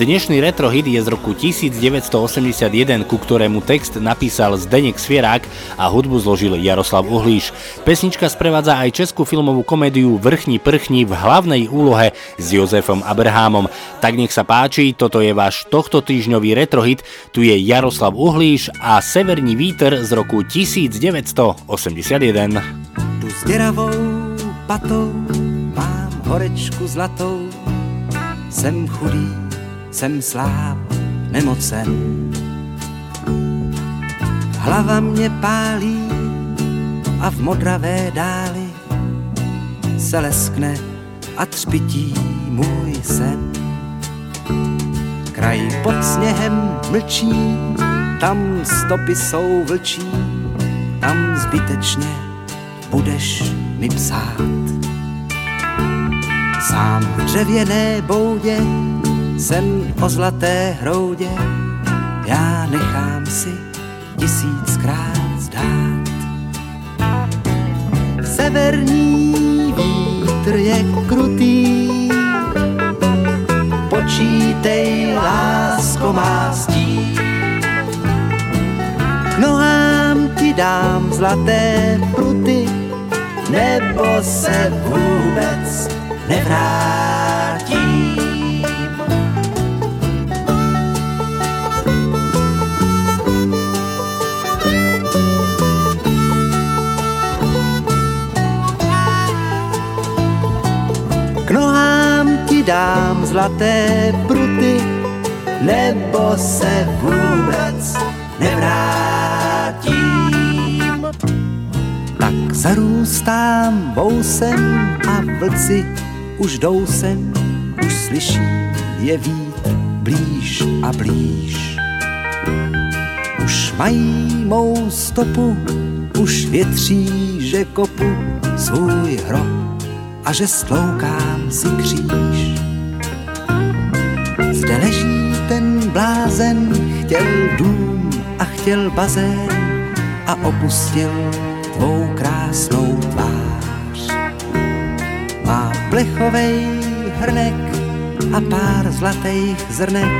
Dnešný Retro Hit je z roku 1981, ku ktorému text napísal Zdeněk Svěrák a hudbu zložil Jaroslav Uhlíř. Pesnička sprevádza aj českú filmovú komédiu Vrchni prchni v hlavnej úlohe s Jozefom Abrahamom. Tak nech sa páči, toto je váš tohtotýžňový retrohit, tu je Jaroslav Uhlíř a Severní vítr z roku 1981. Tu s deravou patou, mám horečku zlatou, jsem chudý, jsem sláb, nemocen. Hlava mě pálí a v modravé dáli se leskne a třpití můj sen. Kraj pod sněhem mlčí, tam stopy jsou vlčí, tam zbytečně budeš mi psát. Sám v dřevěné boudě, jsem o zlaté hroudě, já nechám si 1000krát zdát. Severní vítr je krutý, počítej, lásko má stín. K nohám ti dám zlaté pruty, nebo se vůbec nevrátím. K nohám ti dám zlaté pruty, nebo se vůbec nevrátím. Tak zarůstám vousem a vlci už jdou sem, už slyším je vít blíž a blíž. Už mají mou stopu, už větří, že kopu svůj hrob a že stloukám si kříž. Zde leží ten blázen, chtěl dům a chtěl bazén a opustil tvou krásnou tvář. Má plechovej hrnek a pár zlatých zrnek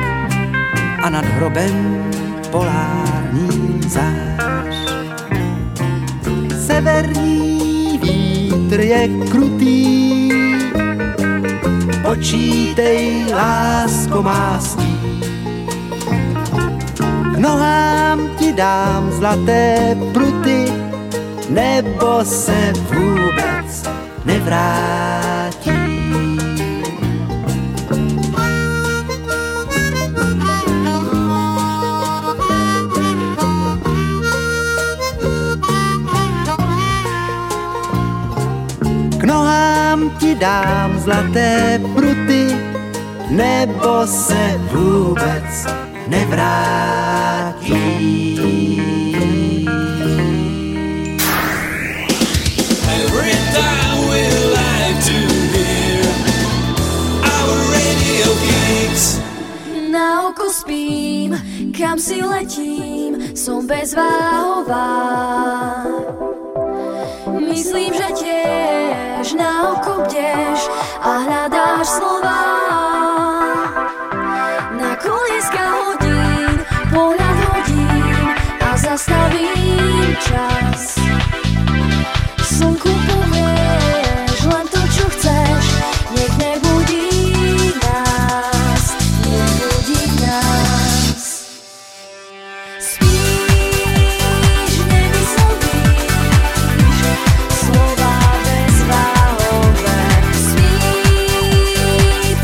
a nad hrobem polární zář. Severní vítr je krutý, počítej, lásko má stín. K nohám ti dám zlaté pruty, nebo se vůbec nevrátí. Ti dám zlaté pruty, nebo se vůbec nevrátí. Every time we like to hear our radio gigs. Na oko spím, kam si letím, som bezváhová. Myslím, že tiež na oko bdeš a hľadáš slova. Na kolieska hodín, pohľad hodín a zastavím čas. Slnku povieš len to, čo chceš, nech nebudí nás. Slova bez váhové, svítaj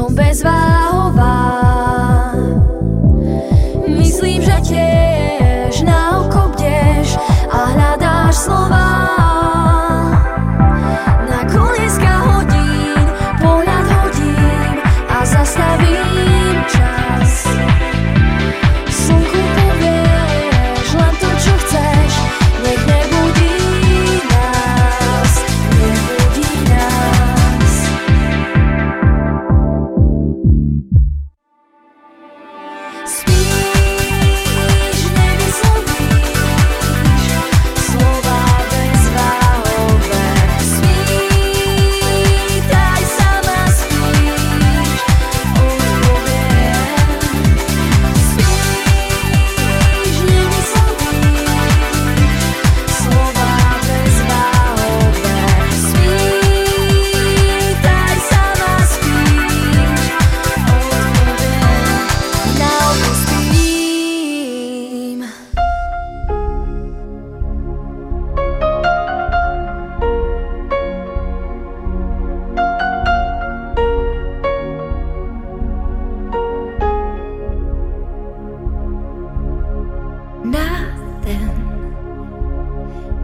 som bezváhová. Myslím, že tiež na oko bdeš a hľadáš slova. Na kolieska hodín, pohľad hodín a zastavím čas. Slnku povieš len to, čo chceš, nech nebudí nás. Spíš, nevyslovíš slova bezváhové. Spýtaj, sama spíš, odpoviem. Spíš, nevyslovíš slova bezváhové. Spýtaj, sama spíš, odpoviem. Na oku spím.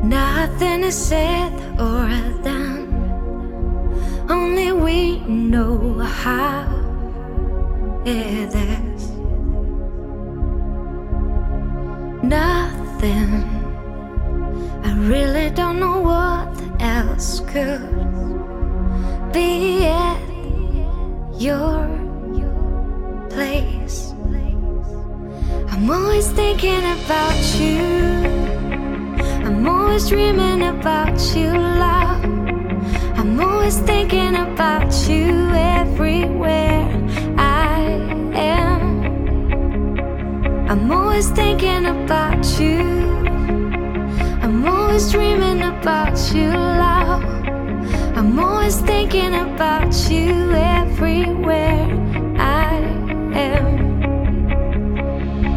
Nothing is said or done. Only we know how it is. Nothing. I really don't know what else could be at your place. I'm always thinking about you. I'm always dreaming about you, love. I'm always thinking about you everywhere I am. I'm always thinking about you. I'm always dreaming about you, love. I'm always thinking about you everywhere I am. I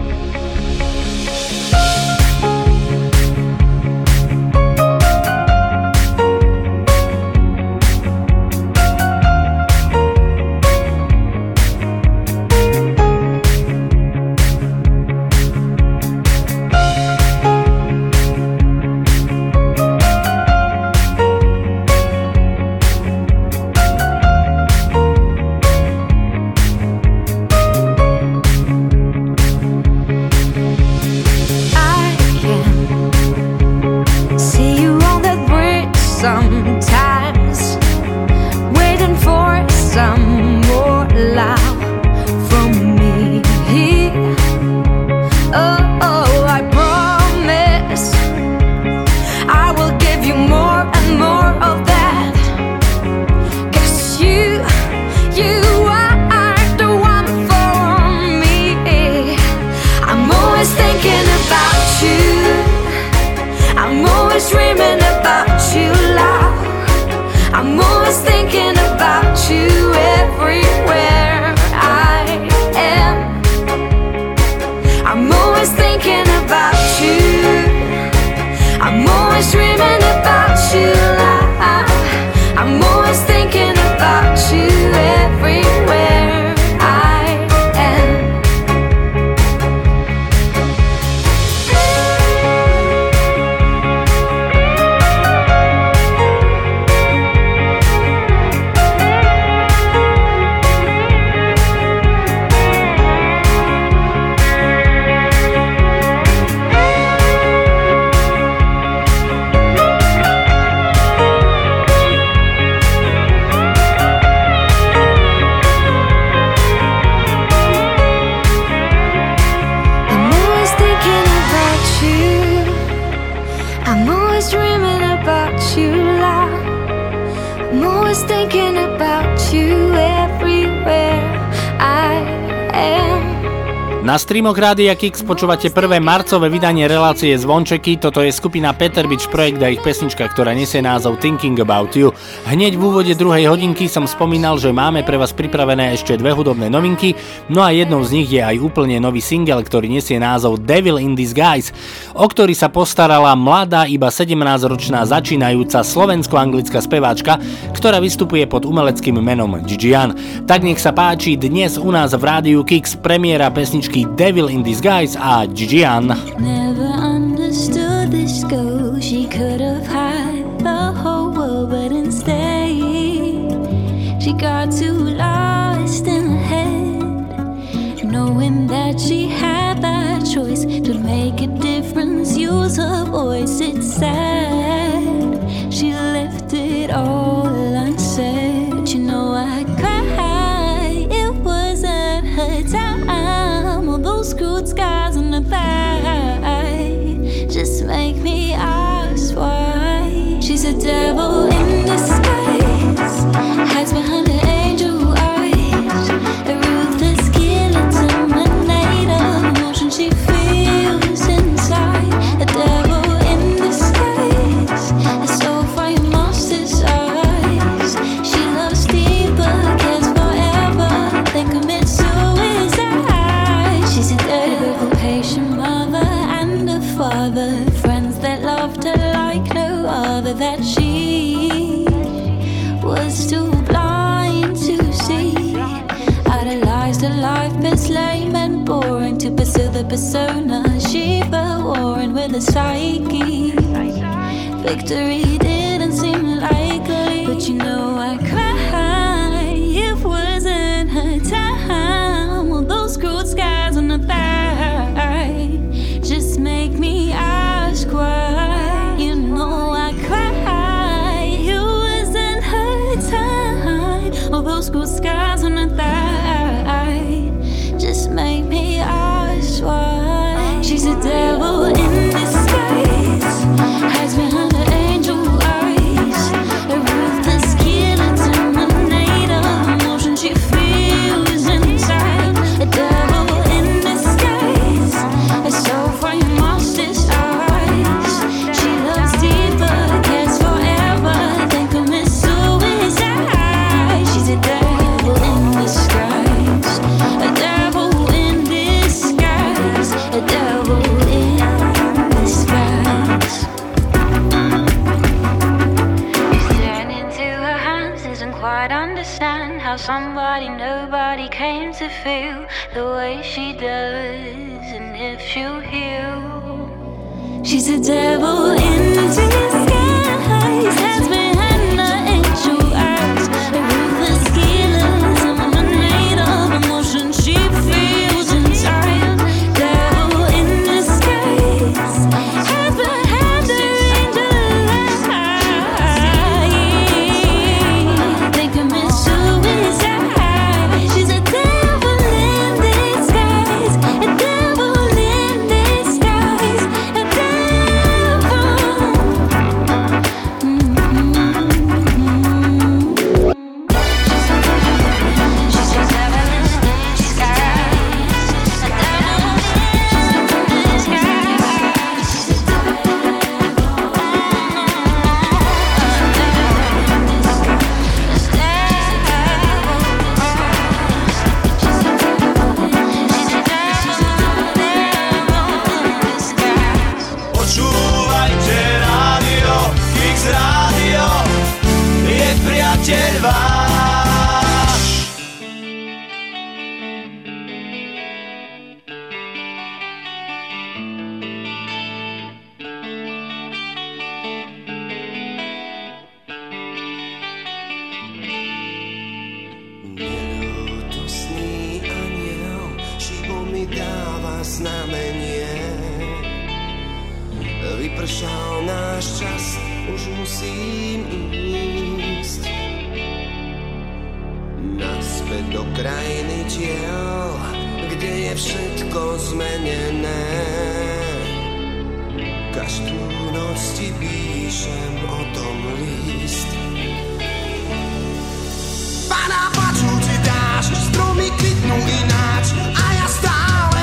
can see you on that bridge sometimes, waiting for some more love from me. Oh, I promise I will give you more and more of that. 'Cause you are the one for me. I'm always thinking about you. I'm always dreaming about you, love. I'm always thinking about you everywhere I am. I'm always thinking about you. I'm always dreaming about you, love. I'm always thinking about you everywhere I am. I'm always thinking about you. I'm always dreaming about you, love. I'm always thinking about you everywhere I am. Na streamoch Rádia Kix počúvate prvé marcové vydanie relácie Zvončeky. Toto je skupina Peterbyč projekt a ich pesnička, ktorá nesie názov Thinking About You. Hneď v úvode druhej hodinky som spomínal, že máme pre vás pripravené ešte dve hudobné novinky, no a jednou z nich je aj úplne nový single, ktorý nesie názov Devil in Disguise, o ktorý sa postarala mladá, iba 17-ročná začínajúca slovensko-anglická speváčka, ktorá vystupuje pod umeleckým menom Gigi Ann. Tak nech sa páči, dnes u nás v Rádiu Kix premiéra pesničky Devil in Disguise a Gigi Ann. Never understood this girl. She could have had the whole world, but instead she got too lost in her head. Knowing that she had that choice to make a difference, use her voice. It's sad she left it all unsaid. You know I cried. It wasn't her time. Those cruel skies on the thigh just make me ask why. She's a devil in disguise, hides behind her angel eyes. A ruthless killer, terminator, emotion she feels inside. A devil in disguise, a soul fire monster's eyes. She loves deeper, cares forever, then commits suicide. She's a terrible, patient mother and a father. Friends that loved her like no other. That she was too blind to see. Idolized her life as lame and boring to pursue the persona she felt warring with a psyche. Victory didn't seem likely, but you know I cried. It wasn't her time. All those cruel skies just make me ask why. You know I cry. It wasn't her time. All those good scars on her thigh just make me ask why. She's a devil in disguise, hides behind her angel eyes. A ruthless killer, terminator, emotion she feels inside. A devil. How somebody nobody came to feel the way she does, and if you heal, she's a devil in disguise, has behind her angel eyes, a ruthless killer, terminator of emotion she feels inside. Devil in disguise, has behind her angel eyes. They commit. Pána, počuť si dáš, stromy kvitnú ináč a ja stále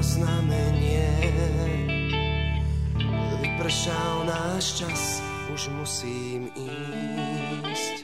znamenie. Vypršal náš čas, už musím ísť.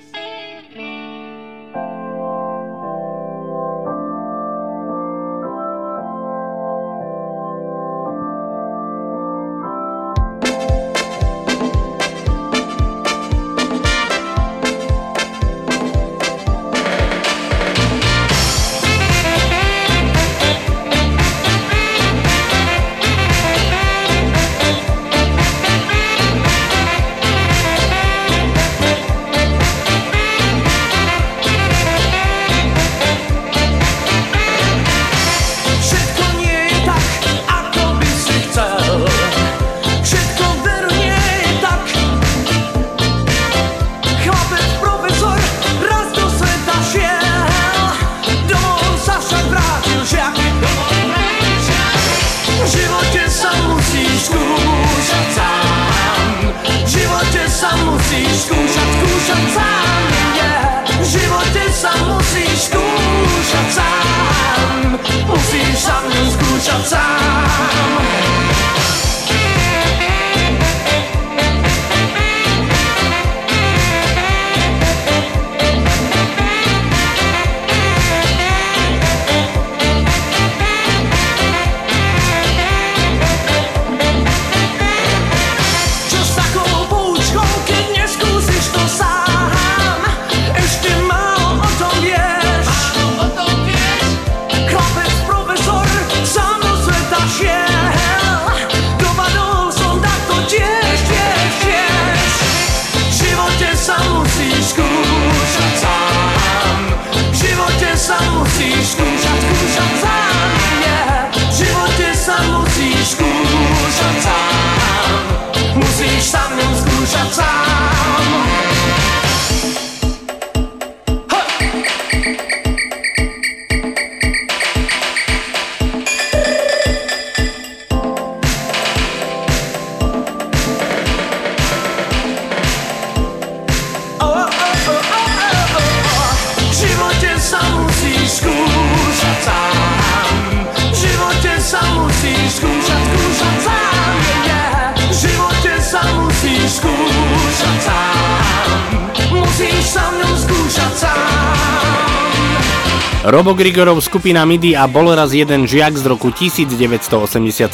Robo Grigorov, skupina Midi a Bol raz jeden žiak z roku 1987.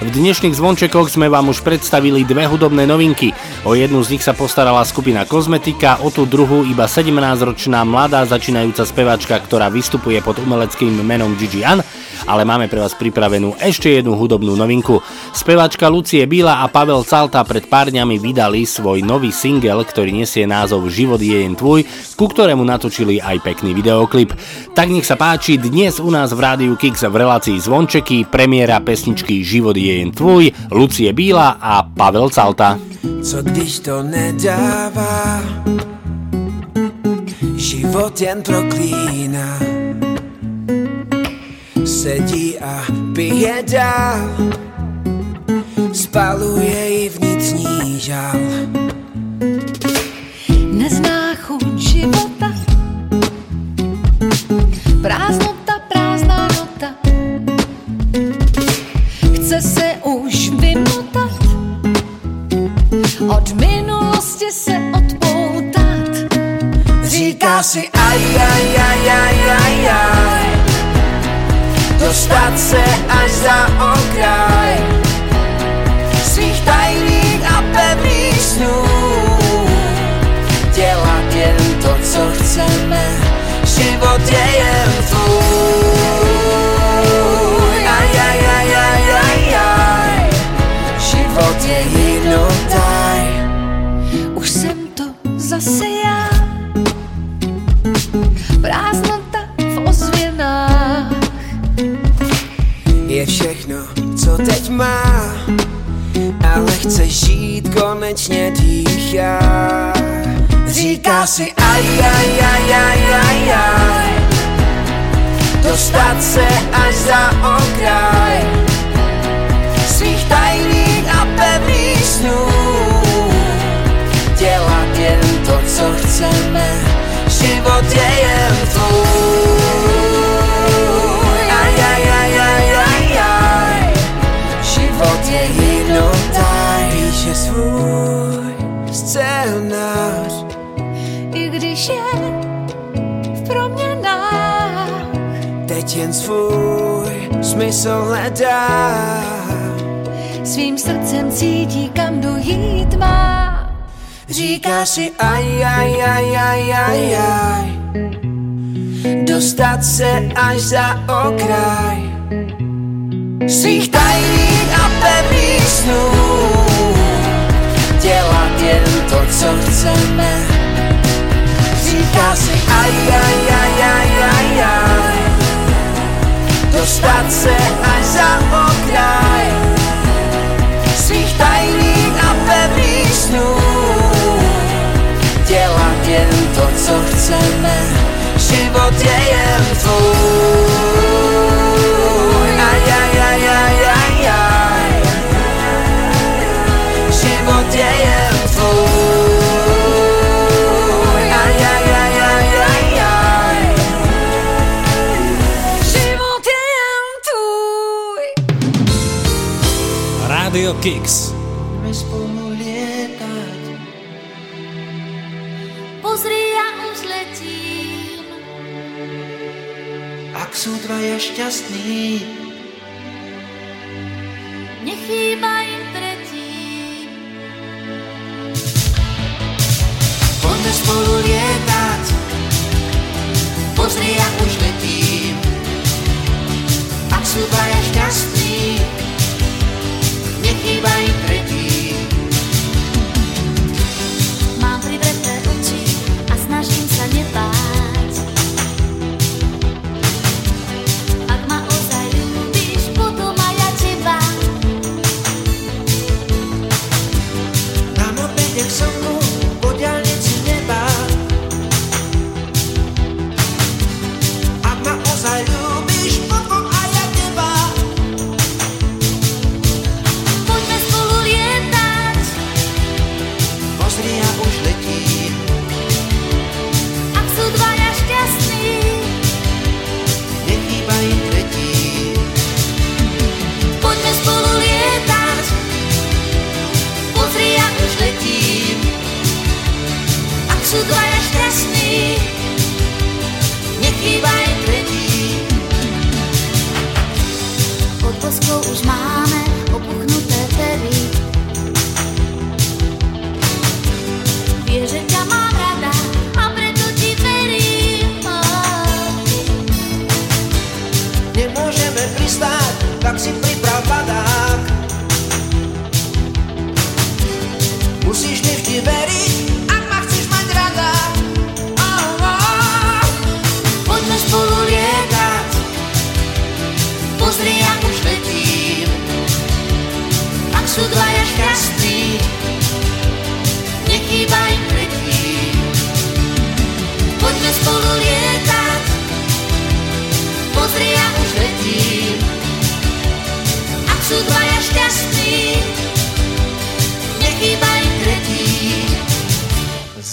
V dnešných zvončekoch sme vám už predstavili dve hudobné novinky. O jednu z nich sa postarala skupina Kozmetika, o tú druhú iba 17-ročná mladá začínajúca speváčka, ktorá vystupuje pod umeleckým menom Gigi Ann, ale máme pre vás pripravenú ešte jednu hudobnú novinku. Speváčka Lucie Bíla a Pavel Calta pred pár dňami vydali svoj nový single, ktorý nesie názov Život je jen tvoj, ku ktorému natočili aj pekný videoklip. Tak nech sa páči, dnes u nás v Rádiu Kix v relácii Zvončeky premiéra pesničky Život je jen tvoj, Lucie Bíla a Pavel Calta. Co když to nedává, život jen proklíná, sedí a pije dál, spaluje ji vnitřní žal. Nezná chuť života, prázdnota, prázdná nota, chce se už vymotat, od minulosti se odpoutat. Říká si aj, aj, aj, aj, aj, aj, dostat se až za okraj svých tajných a pevných snů, dělat jen to, co chceme, život je jen tvůj. Aj, aj, aj, aj, aj, aj, život je jednotaj. Už jsem to zase já, prázdnota v ozvěnách. Je všechno, co teď má, ale chce žít konečně dýchá. Říká si aj, aj, aj, aj, aj, aj, dostat se až za okraj svých tajných a pevných snů, dělat jen to, co chceme, život je jen tvůj. Aj, aj, aj, aj, aj, aj, aj. smysl hledá. Svým srdcem cítí, kam dojít má. Říká si aj, aj, aj, aj, aj, aj. Dostat se až za okraj svých tajných a pevných snů. Dělat jen to, co chceme. Říká si aj, aj, aj, aj, aj, aj. Dostat se až za okraj svých tajných a pevných snů. Dělat jen to, co chceme. Život je jen tvůj. Aj, aj, aj, aj, aj, aj. Život je jen tvůj. Aj, aj, aj, aj, aj, aj. Život je jen tvůj. Radio Kix. Jsou tvoje šťastný. Nechýba jim tretí. Pojďme spolu lietat. Pozri, jak už letím. Ak jsou tvoje šťastný. Nechýba jim tretí. Mám privreté oči a snažím sa nebáť.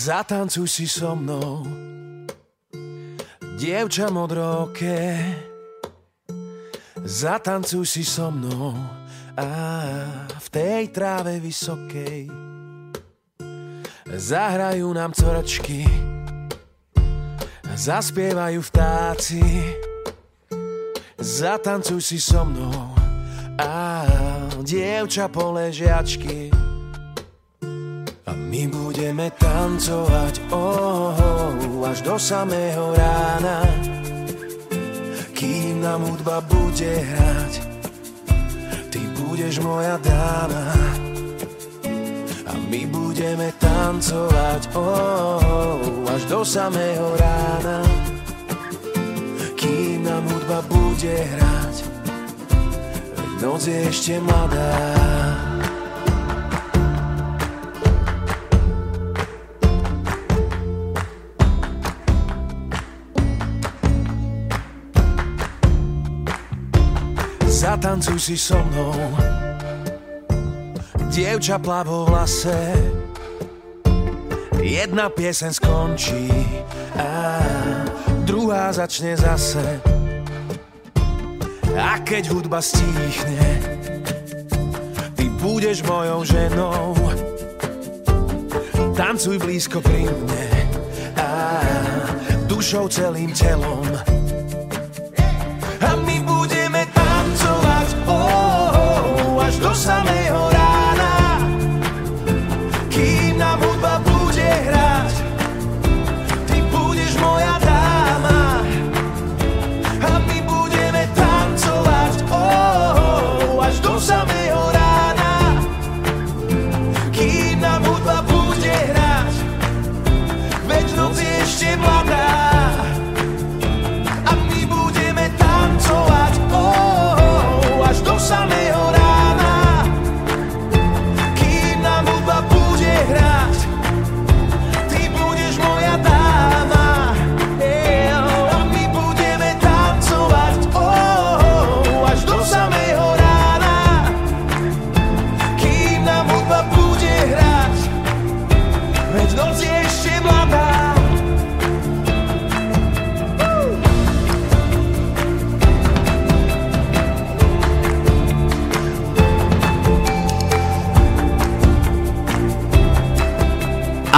Zatancuj si so mnou, dievča modroké. Zatancuj si so mnou a v tej tráve vysokej. Zahrajú nám cvrčky, zaspievajú vtáci. Zatancuj si so mnou a dievča poležiačky. A my budeme tancovať, oh, až do samého rána, kým nám hudba bude hrať. Ty budeš moja dáma. A my budeme tancovať, oh, až do samého rána, kým nám hudba bude hrať. Noc je ešte mladá. Zatancuj si so mnou, dievča plavovlasé. Jedna pieseň skončí a druhá začne zase. A keď hudba stíchne, ty budeš mojou ženou. Tancuj blízko pri mne a dušou celým telom. A my budeme tancovať.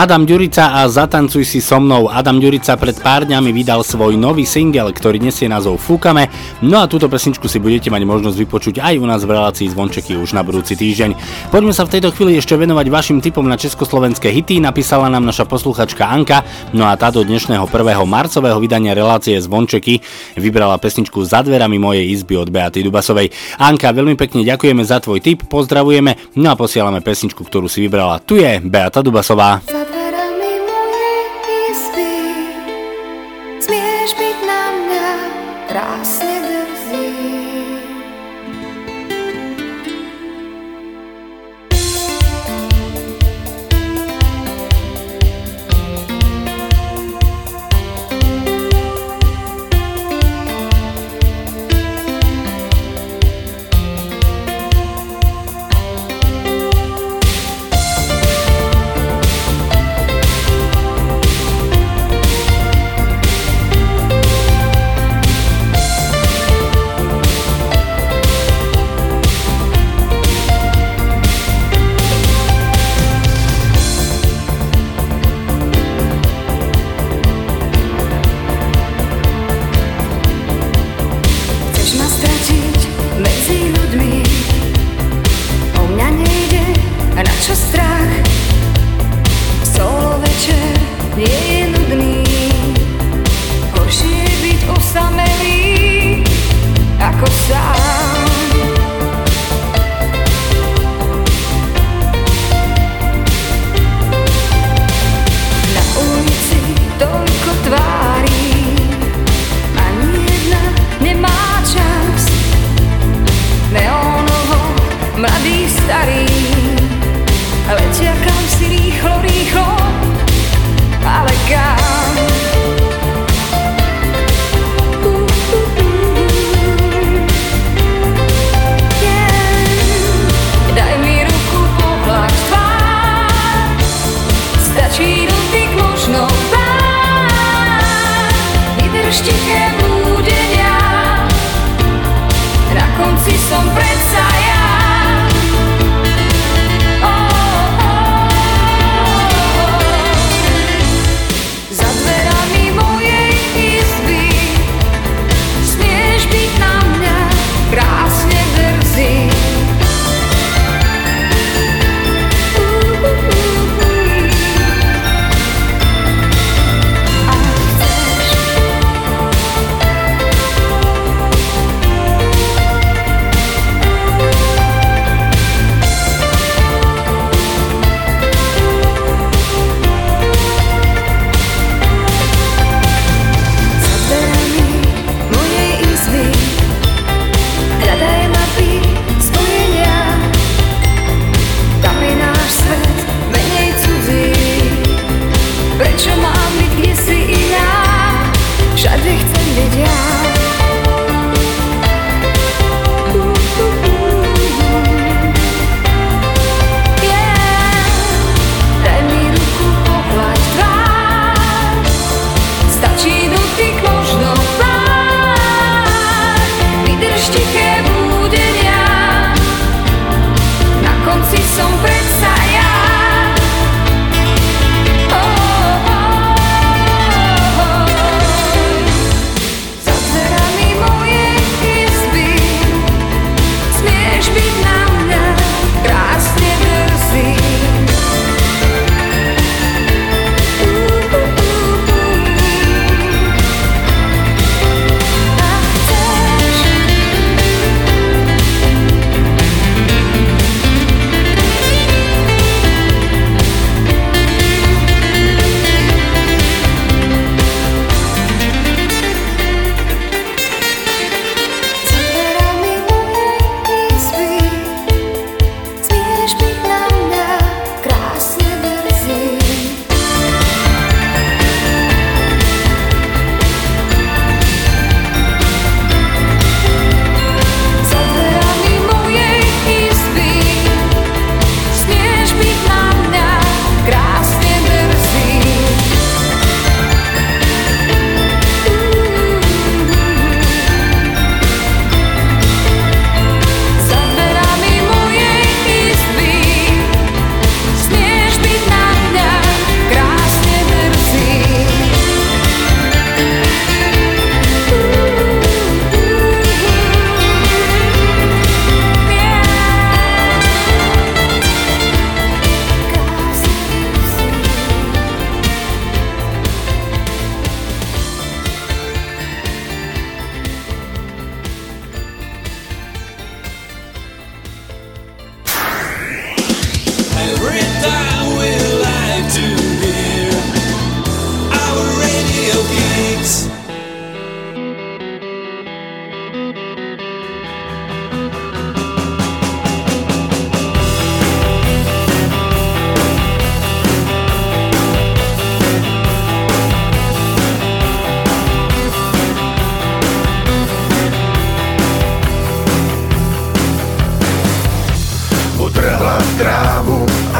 Adam Ďurica a Zatancuj si so mnou. Adam Ďurica pred pár dňami vydal svoj nový single, ktorý nesie názov Fúkame, no a túto pesničku si budete mať možnosť vypočuť aj u nás v relácii Zvončeky už na budúci týždeň. Poďme sa v tejto chvíli ešte venovať vašim tipom na československé hity, napísala nám naša posluchačka Anka, no a tá do dnešného 1. marcového vydania relácie Zvončeky vybrala pesničku Za dverami mojej izby od Beaty Dubasovej. Anka, veľmi pekne ďakujeme za tvoj tip, pozdravujeme, no a posielame pesničku, ktorú si vybrala. Tu je Beata Dubasová.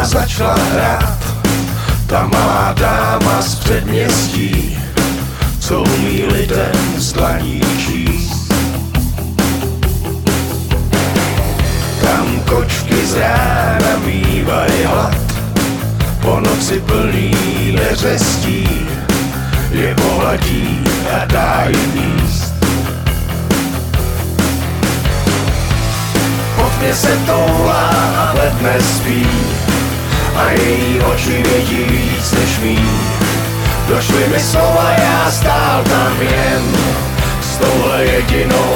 Zrovna začala hrát ta malá dáma z předměstí, co umí lidem z dlaní číst. Tam kočky z rána mývají hlad, po noci plný neřestí, je pohladí a dá jim jíst. Po tmě se toulá a ve dne spí, a její oči vědí víc než mý. Došly mi slova, já stál tam jen, s touhle jedinou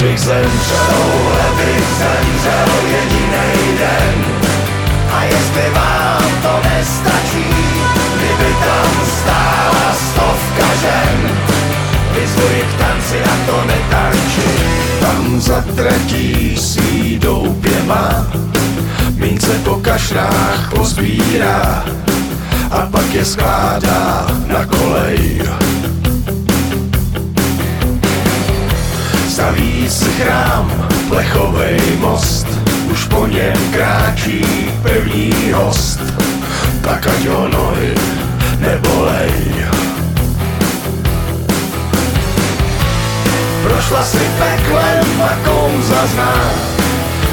bych zemřel. Touhle bych zemřel jedinej den, a jestli vám to nestačí, kdyby tam stála 100 žen, vyzvuji k tanci a to netančí. Tam zatratí svý doupěma, mince po kašrách pozbírá a pak je skládá na kolej. Staví si chrám, plechovej most, už po něm kráčí pevný host, tak ať ho nohy nebolej. Prošla si peklem a kouza zná,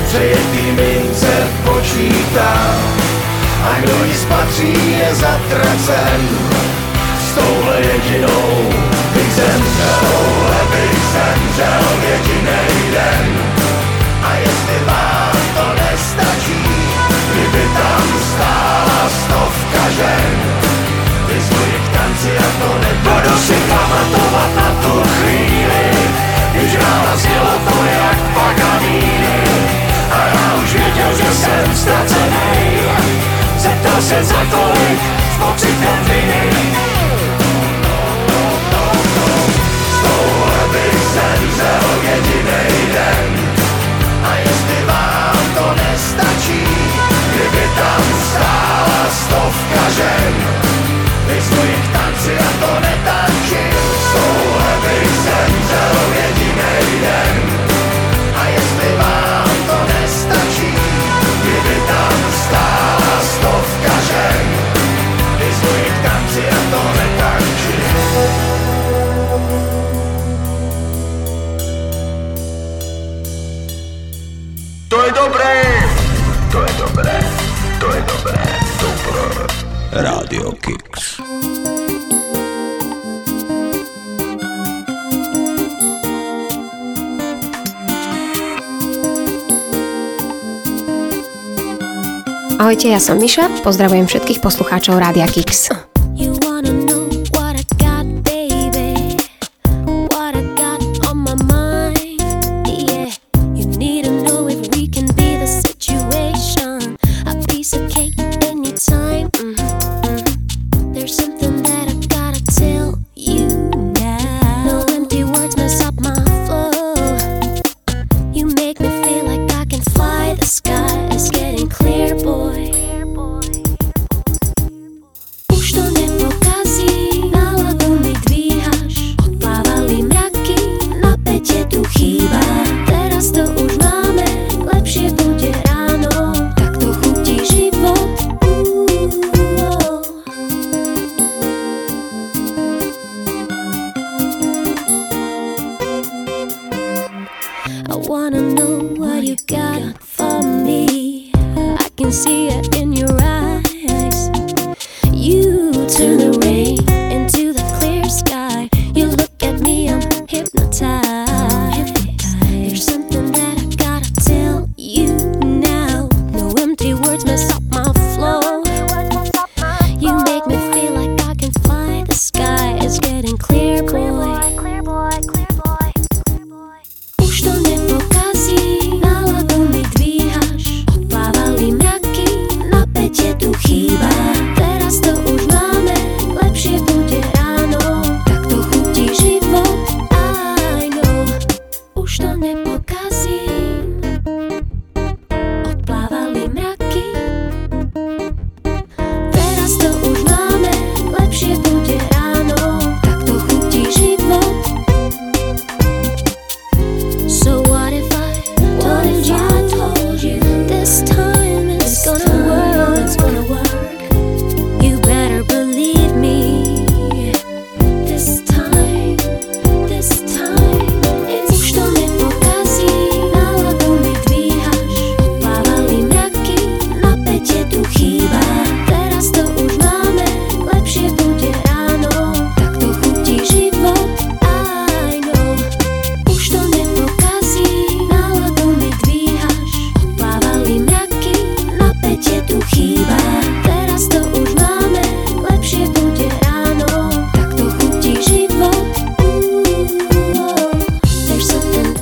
přejetý mince počítá, a kdo jí spatří, je zatracen. S touhle jedinou bych zemřel, touhle bych zemřel jedinej den. A jestli vám to nestačí, kdyby tam stála 100 žen, vyzvuji k tanci a to nebudu. Budu si pamatovat na tu chvíli, když rána znělo to jak paganíny. A já už věděl, že jsem ztracenej, zeptal se za kolik s pocitem viny. S touhle bych zemřel jedinej den, a jestli vám to nestačí, kdyby tam stála 100 žen, vyzvuji k tanci a to netančí. S touhle bych zemřel jedinej den, a jestli vám to nestačí, kdyby tam stála 100 žen, vyzvuji k tanci a to netančí. To je dobré, to je dobré, to je dobré, dobré. Radio Kix. Ahojte, ja som Miša, pozdravujem všetkých poslucháčov Rádia Kix.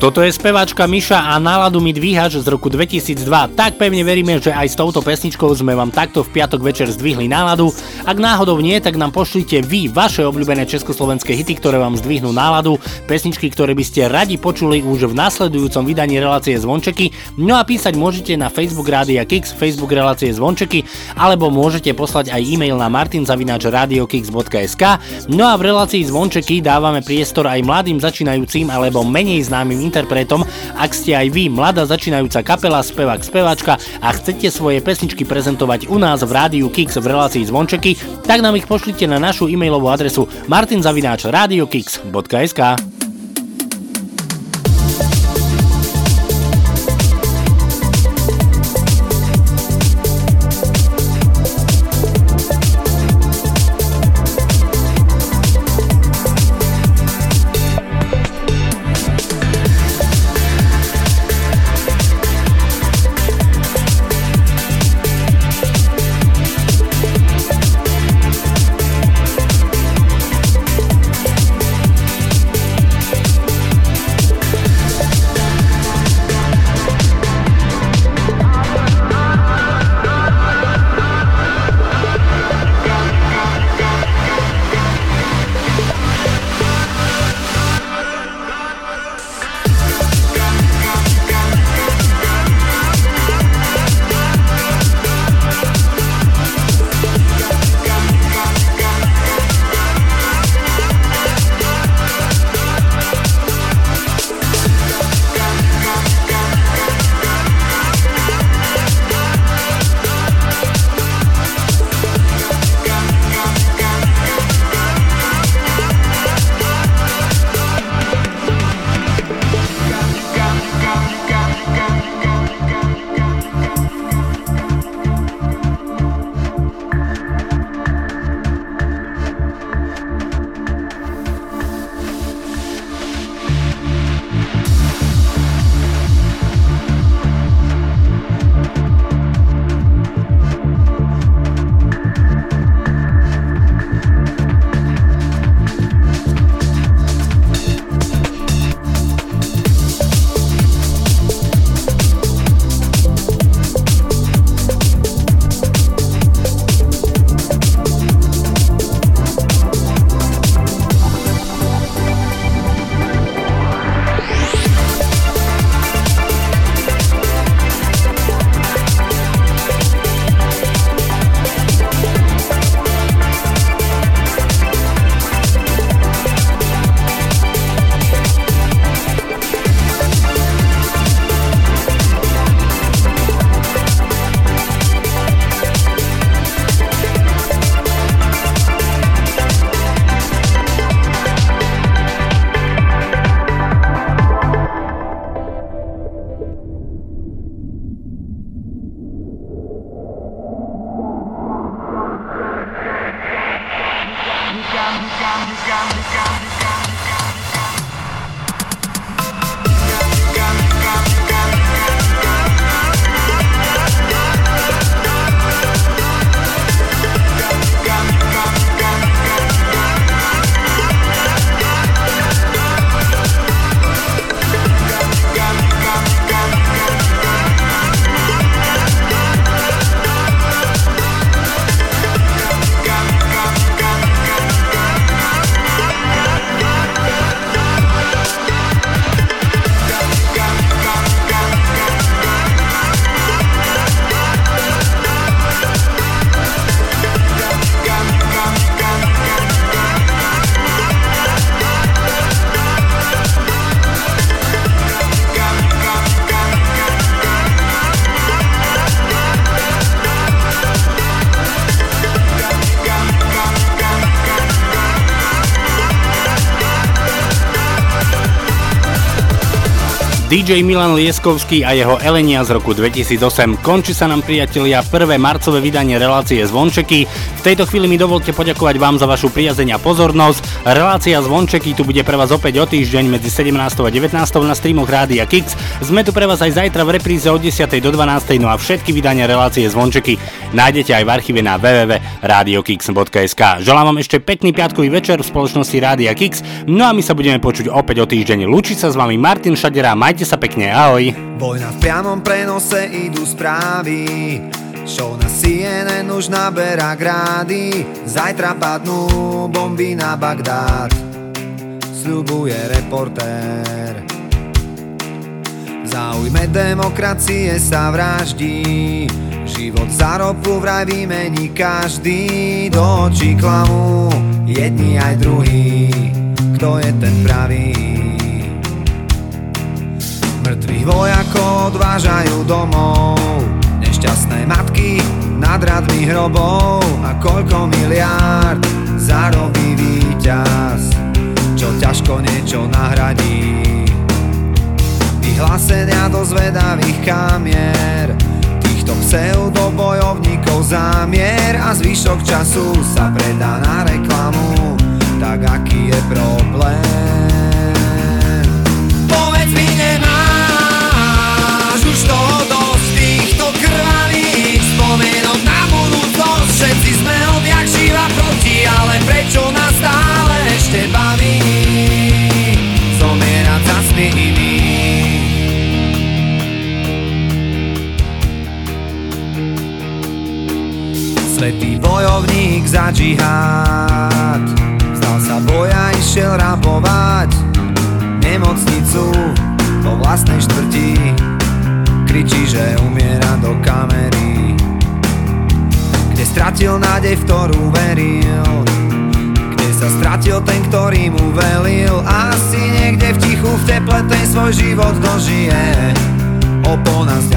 Toto je speváčka Miša a náladu mi dvíhač z roku 2002. Tak pevne veríme, že aj s touto pesničkou sme vám takto v piatok večer zdvihli náladu. Ak náhodou nie, tak nám pošlite vy vaše obľúbené československé hity, ktoré vám zdvihnú náladu, pesničky, ktoré by ste radi počuli už v nasledujúcom vydaní relácie Zvončeky. No a písať môžete na Facebook Rádia Kix, Facebook relácie Zvončeky, alebo môžete poslať aj e-mail na martin@radiokix.sk. No a v relácii Zvončeky dávame priestor aj mladým začínajúcim alebo menej známym interpretom. Ak ste aj vy mladá začínajúca kapela, spevák, speváčka a chcete svoje pesničky prezentovať u nás v Rádiu Kix v relácii Zvončeky, tak nám ich pošlite na našu e-mailovú adresu martin@radiokix.sk. DJ Milan Lieskovský a jeho Elenia z roku 2008. Končí sa nám, priatelia, prvé marcové vydanie relácie Zvončeky. V tejto chvíli mi dovolte poďakovať vám za vašu priazeň a pozornosť. Relácia Zvončeky tu bude pre vás opäť o týždeň medzi 17. a 19. na streamoch Rádia Kix. Sme tu pre vás aj zajtra v repríze od 10. do 12. No a všetky vydania relácie Zvončeky nájdete aj v archíve na www.radiokix.sk. Želám vám ešte pekný piatkový večer v spoločnosti Rádia Kix. No a my sa budeme počuť opäť o týždeň. Lúči sa s vami Martin Šadera. Majte sa pekne, ahoj. Vojna v priamom prenose, idú správy. Show na CNN už naberá grády. Zajtra padnú bomby na Bagdád, sľubuje reportér. V záujme demokracie sa vraždí, život za ropu vraj vymení každý. Do očí klamú jedni aj druhý, kto je ten pravý. Mŕtvych vojakov odvážajú domov, nešťastné matky nad radmi hrobov. A koľko miliárd zarobí víťaz, čo ťažko niečo nahradí. Vyhlásenia do zvedavých kamier týchto pseudobojovníkov zámier. A zvyšok času sa predá na reklamu, tak aký je problém? Povedz mi, nemáš už toho dosť týchto krvavých spomenov na budúcnosť? Všetci sme odjak živa proti, ale prečo nás stále ešte baví zomierať za sny iných? Svetý bojovník za džihad vzdal sa boja, išiel rabovať nemocnicu vo vlastnej štvrti. Kričí, že umiera do kamery, kde stratil nádej, v ktorú veril, kde sa stratil ten, ktorý mu velil. Asi niekde v tichu, v teple ten svoj život dožije, opona z